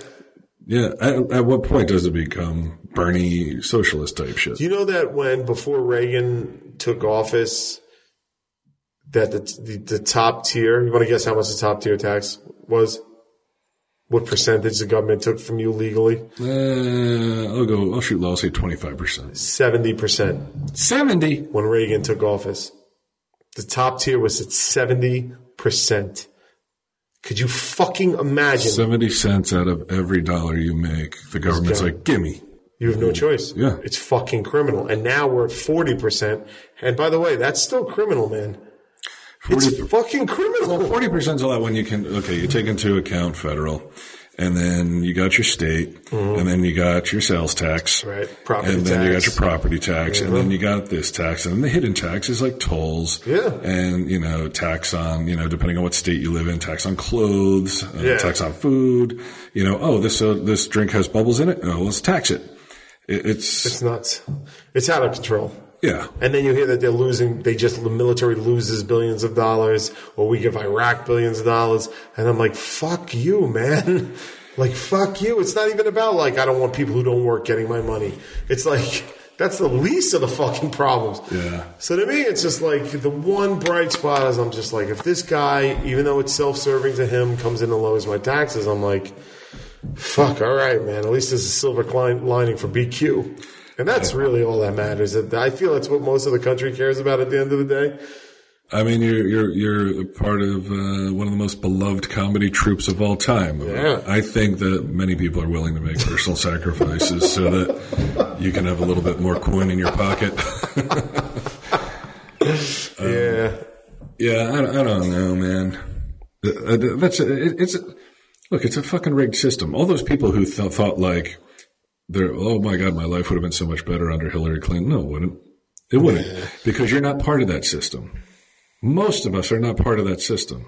Yeah. At, at what point does it become Bernie socialist type shit? You know that when before Reagan took office – that the, the the top tier, you want to guess how much the top tier tax was? What percentage the government took from you legally? Uh, I'll go, I'll shoot low, I'll say twenty-five percent. seventy percent. seventy? When Reagan took office. The top tier was at seventy percent. Could you fucking imagine? seventy cents out of every dollar you make, the government's like, gimme. You have no choice. Yeah. It's fucking criminal. And now we're at forty percent. And by the way, that's still criminal, man. forty, it's fucking criminal. Well, forty percent is a lot when you can – okay, you take into account federal, and then you got your state, mm-hmm. and then you got your sales tax. Right, property and tax. And then you got your property tax, mm-hmm. and then you got this tax. And then the hidden tax is like tolls. Yeah. And, you know, tax on – you know, depending on what state you live in, tax on clothes, uh, yeah. tax on food. You know, oh, this uh, this drink has bubbles in it? Oh, let's tax it. it it's It's nuts. It's out of control. Yeah. And then you hear that they're losing, they just, the military loses billions of dollars, or we give Iraq billions of dollars. And I'm like, fuck you, man. Like, fuck you. It's not even about, like, I don't want people who don't work getting my money. It's like, that's the least of the fucking problems. Yeah. So to me, it's just like the one bright spot is I'm just like, if this guy, even though it's self-serving to him, comes in and lowers my taxes, I'm like, fuck, all right, man. At least there's a silver lining for B Q. And that's really all that matters. I feel that's what most of the country cares about at the end of the day. I mean, you're you're you're a part of uh, one of the most beloved comedy troupes of all time. Yeah. I think that many people are willing to make personal sacrifices so that you can have a little bit more coin in your pocket. um, yeah, yeah. I, I don't know, man. That's it, it's look. It's a fucking rigged system. All those people who th- thought like. They're, oh, my God, my life would have been so much better under Hillary Clinton. No, it wouldn't. It wouldn't yeah. because you're not part of that system. Most of us are not part of that system.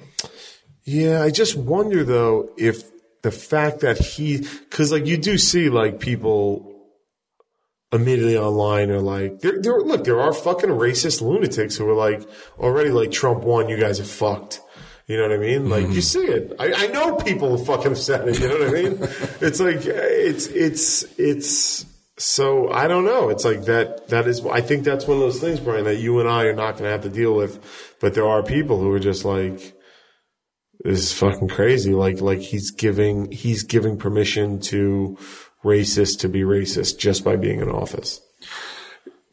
Yeah, I just wonder, though, if the fact that he, cause like you do see like people immediately online are like, there, there, look, there are fucking racist lunatics who are like already like Trump won, you guys are fucked. You know what I mean? Like, mm-hmm. you see it. I, I know people are fucking upset. You know what I mean? It's like, it's, it's, it's, so I don't know. It's like that, that is, I think that's one of those things, Brian, that you and I are not going to have to deal with. But there are people who are just like, this is fucking crazy. Like, like he's giving, he's giving permission to racists to be racist just by being in office.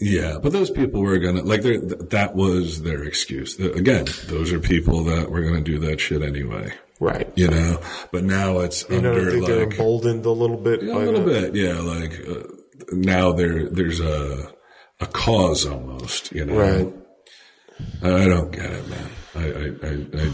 Yeah, but those people were gonna, like, th- that was their excuse. The, again, those are people that were gonna do that shit anyway. Right. You know? But now it's you under, know, I think like, they're emboldened a little bit. Yeah, by a little that. bit, yeah. Like, uh, now there, there's a, a cause almost, you know? Right. I don't get it, man. I, I, I, I.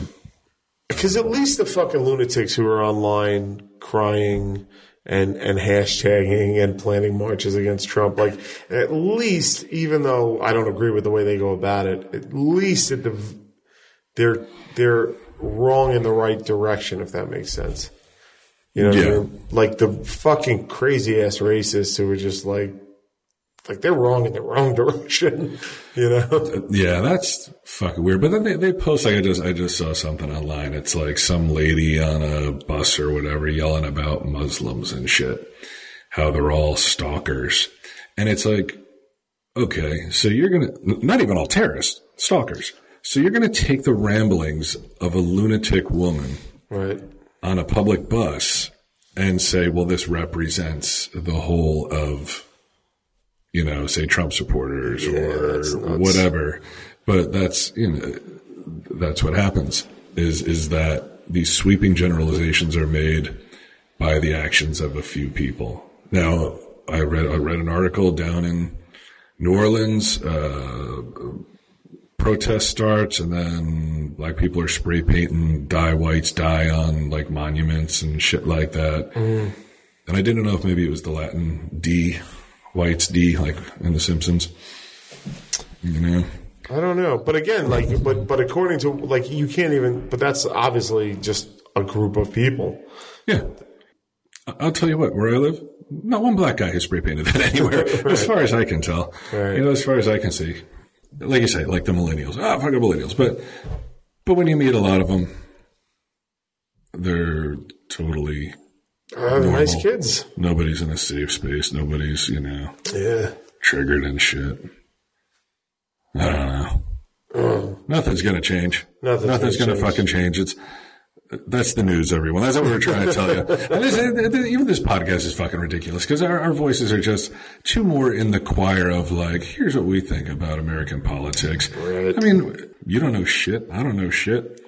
Because at least the fucking lunatics who are online crying and and hashtagging and planning marches against Trump, like, at least, even though I don't agree with the way they go about it, at least at the they're they're wrong in the right direction, if that makes sense. You know, yeah. Like the fucking crazy ass racists who are just like like they're wrong in the wrong direction. You know? Yeah, that's fucking weird. But then they, they post, like, I just I just saw something online. It's like some lady on a bus or whatever yelling about Muslims and shit, how they're all stalkers. And it's like, okay, so you're going to – not even all terrorists, stalkers. So you're going to take the ramblings of a lunatic woman right. on a public bus and say, well, this represents the whole of – you know, say Trump supporters yeah, or that's, that's, whatever. But that's, you know, that's what happens is, is that these sweeping generalizations are made by the actions of a few people. Now, I read, I read an article down in New Orleans, uh, protest starts and then black people are spray painting die whites die on like monuments and shit like that. Mm. And I didn't know if maybe it was the Latin D White's D, like in The Simpsons, you know. I don't know, but again, like, but but according to like, you can't even. But that's obviously just a group of people. Yeah, I'll tell you what. Where I live, not one black guy has spray painted that anywhere, right. as far as I can tell. Right. You know, as far as I can see, like you say, like the millennials, ah, fucking millennials. But but when you meet a lot of them, they're totally. Uh, nice kids. Nobody's in a safe space. Nobody's, you know, yeah, triggered and shit. I don't know. Mm. Nothing's gonna change. Nothing's, Nothing's gonna, gonna change. fucking change. It's that's the news, everyone. That's what we're trying to tell you. And this, even this podcast is fucking ridiculous because our, our voices are just two more in the choir of like, here's what we think about American politics. Right. I mean, you don't know shit. I don't know shit.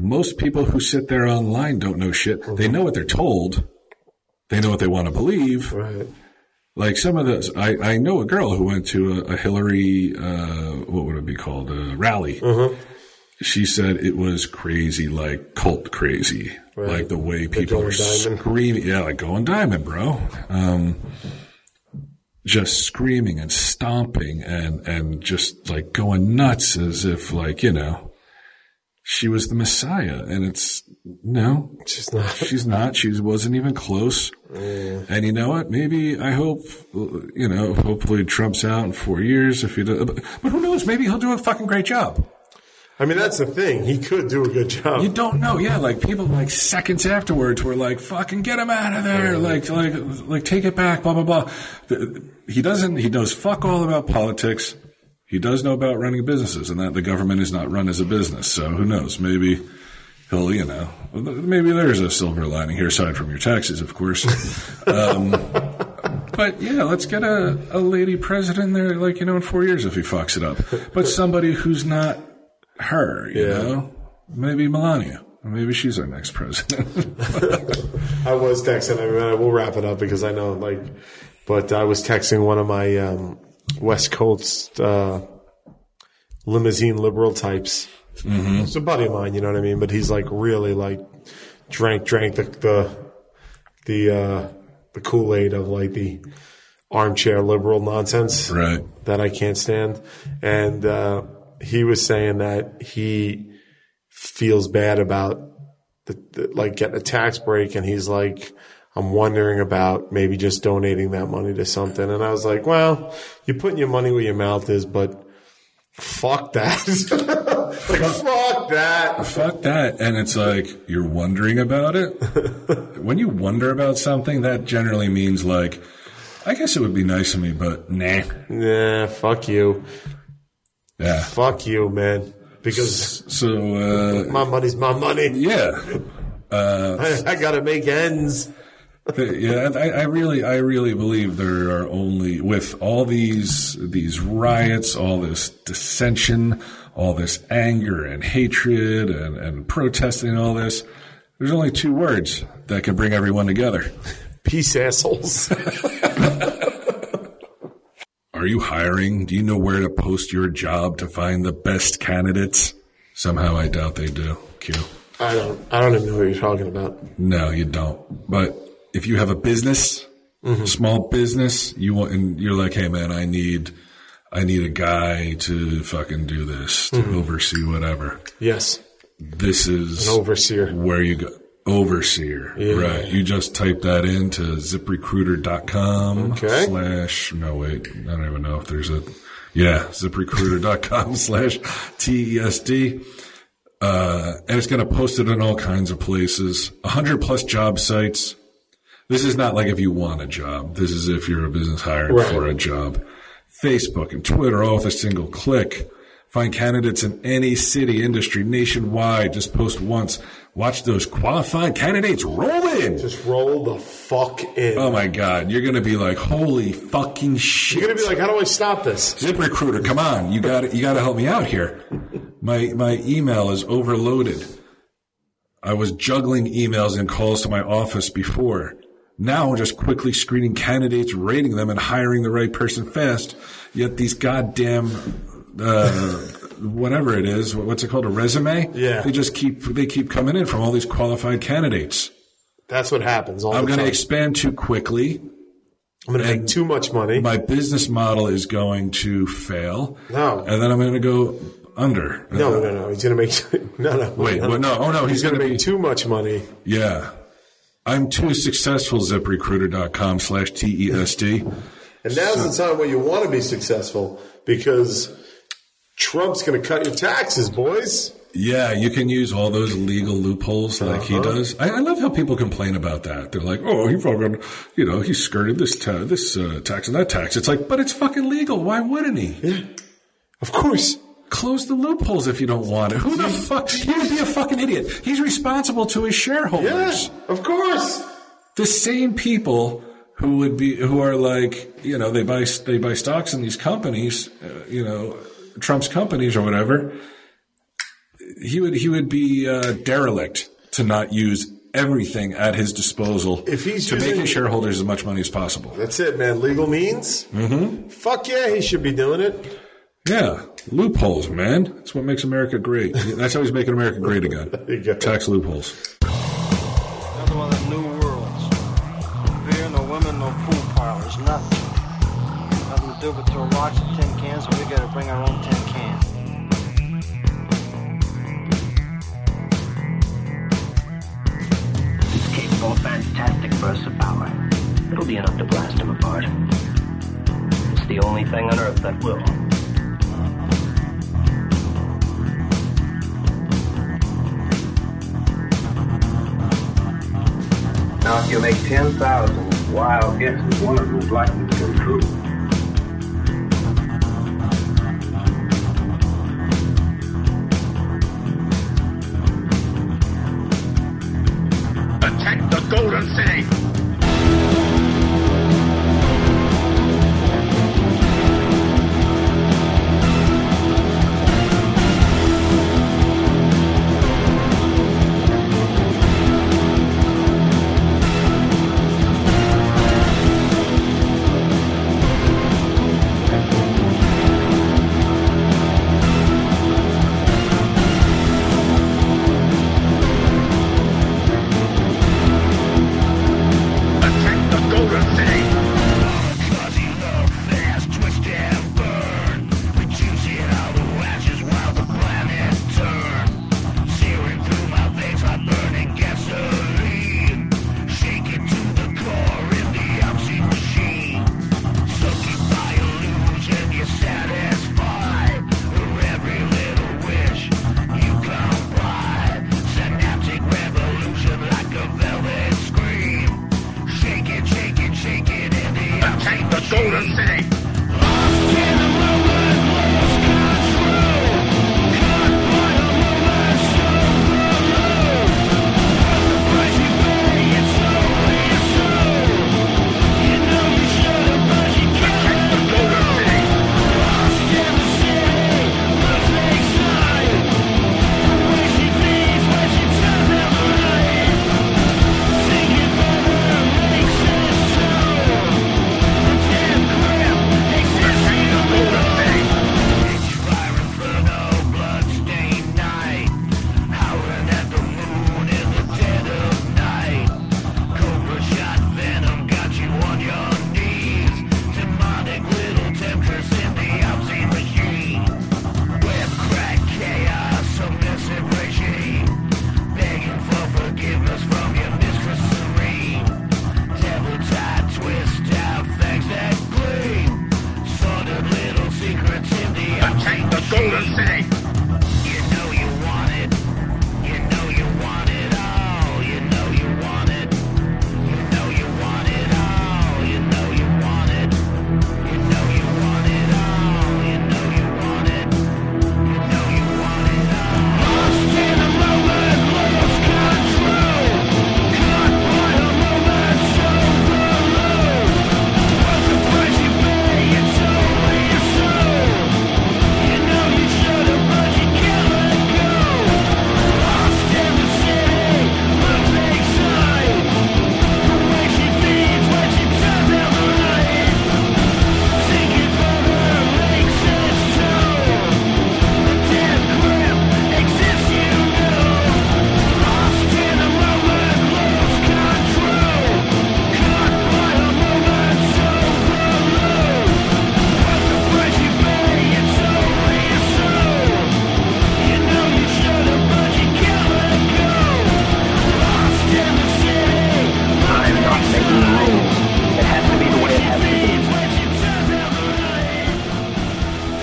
Most people who sit there online don't know shit. Mm-hmm. They know what they're told. They know what they want to believe. Right. Like some of those, I, I know a girl who went to a, a Hillary, uh, what would it be called? A rally. Mm-hmm. She said it was crazy, like cult crazy. Right. Like the way people are diamond. screaming. Yeah, like going diamond, bro. Um, just screaming and stomping and, and just like going nuts as if like, you know. She was the Messiah, and it's no, she's not. She's not. She wasn't even close. Yeah. And you know what? Maybe I hope you know. Hopefully, Trump's out in four years. If he, does, but who knows? Maybe he'll do a fucking great job. I mean, that's the thing. He could do a good job. You don't know. Yeah, like people like seconds afterwards were like, "Fucking get him out of there!" Yeah. Like, like, like, take it back. Blah blah blah. He doesn't. He knows fuck all about politics. He does know about running businesses and that the government is not run as a business. So who knows? Maybe he'll, you know, maybe there's a silver lining here aside from your taxes, of course. um, but, yeah, let's get a, a lady president there, like, you know, in four years if he fucks it up. But somebody who's not her, you yeah. know, maybe Melania. Maybe she's our next president. I was texting. I mean, we'll wrap it up because I know, like, but I was texting one of my um, – West Coast uh, limousine liberal types. Mm-hmm. It's a buddy of mine, you know what I mean? But he's like really like drank drank the the the, uh, the Kool-Aid of like the armchair liberal nonsense right. that I can't stand. And uh, he was saying that he feels bad about the, the, like getting a tax break, and he's like, I'm wondering about maybe just donating that money to something. And I was like, well, you're putting your money where your mouth is, but fuck that. Like, fuck that. Fuck that. And it's like, you're wondering about it. When you wonder about something, that generally means like, I guess it would be nice of me, but nah. Nah, fuck you. Yeah. Fuck you, man. Because so, uh, my money's my money. Yeah. Uh, I, I got to make ends. Yeah, I, I really, I really believe there are only, with all these these riots, all this dissension, all this anger and hatred and, and protesting and all this, there's only two words that can bring everyone together. Peace, assholes. Are you hiring? Do you know where to post your job to find the best candidates? Somehow I doubt they do, Q. I don't, I don't even know what you're talking about. No, you don't. But if you have a business, mm-hmm. small business, you want, and you're like, hey man, I need, I need a guy to fucking do this, to mm-hmm. oversee whatever. Yes. This is an overseer. Where you go. Overseer. Yeah. Right. You just type that into zip recruiter dot com okay. slash, no wait, I don't even know if there's a, yeah, zip recruiter dot com slash T E S D. Uh, and it's going to post it in all kinds of places, one hundred plus job sites. This is not like if you want a job. This is if you're a business hiring right. for a job. Facebook and Twitter, all with a single click. Find candidates in any city, industry, nationwide. Just post once. Watch those qualified candidates roll in. Just roll the fuck in. Oh, my God. You're going to be like, holy fucking shit. You're going to be like, how do I stop this? ZipRecruiter, come on. You got you got to help me out here. My my email is overloaded. I was juggling emails and calls to my office before. Now just quickly screening candidates, rating them, and hiring the right person fast. Yet these goddamn... Uh, whatever it is, what's it called? A resume? Yeah. They just keep, they keep coming in from all these qualified candidates. That's what happens. All I'm going to expand too quickly. I'm going to make too much money. My business model is going to fail. No. And then I'm going to go under. No, uh, no, no. He's going to make, no, no. Wait, no, well, no. Oh, no. He's, he's going to make be, too much money. Yeah. I'm too successful, zip recruiter dot com slash T E S D. And now's so, the time where you want to be successful because Trump's going to cut your taxes, boys. Yeah, you can use all those legal loopholes like uh-huh. he does. I, I love how people complain about that. They're like, oh, he fucking, you know, he skirted this ta- this uh, tax and that tax. It's like, but it's fucking legal. Why wouldn't he? Yeah. Of course. Close the loopholes if you don't want it. Who the fuck? He would be a fucking idiot. He's responsible to his shareholders. Yeah, of course. The same people who would be, who are like, you know, they buy, they buy stocks in these companies, uh, you know, Trump's companies or whatever, he would he would be uh, derelict to not use everything at his disposal if he's to using, make his shareholders as much money as possible. That's it, man. Legal means? Mm-hmm. Fuck yeah, he should be doing it. Yeah. Loopholes, man. That's what makes America great. That's how he's making America great again. Tax loopholes. Another one of the new worlds. Beer, no women, no pool parlors, nothing. Nothing to do but to watch it. So we gotta bring our own tin cans. It's capable of fantastic bursts of power. It'll be enough to blast them apart. It's the only thing on Earth that will. Now if you make ten thousand wild guesses, one of them is likely to come true. Golden City. gonna say. You know you want it. You know you want it all. You know you want it. You know you want it all. You know you want it. You know you want it all. You know you want it. You know you want it all. Lost in a moment, lost control. Caught by a moment so below. What's the price you pay? It's only your soul. You know you should have, but you can't let it go. Lost in the city, the big sign. The way she feeds, when she turns out the light. Thinking for her makes it so. The damn crap exists, you know. Lost in a moment, lost control. Caught by a moment so below. What's the price you pay? It's only your soul. You know you should have, but you can't let it go. Lost in the city, I'm not making rules. It has to be the way it has to be. when she turns out the light.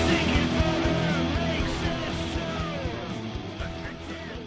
Thinking for her makes it so. The tricks in the fate exists.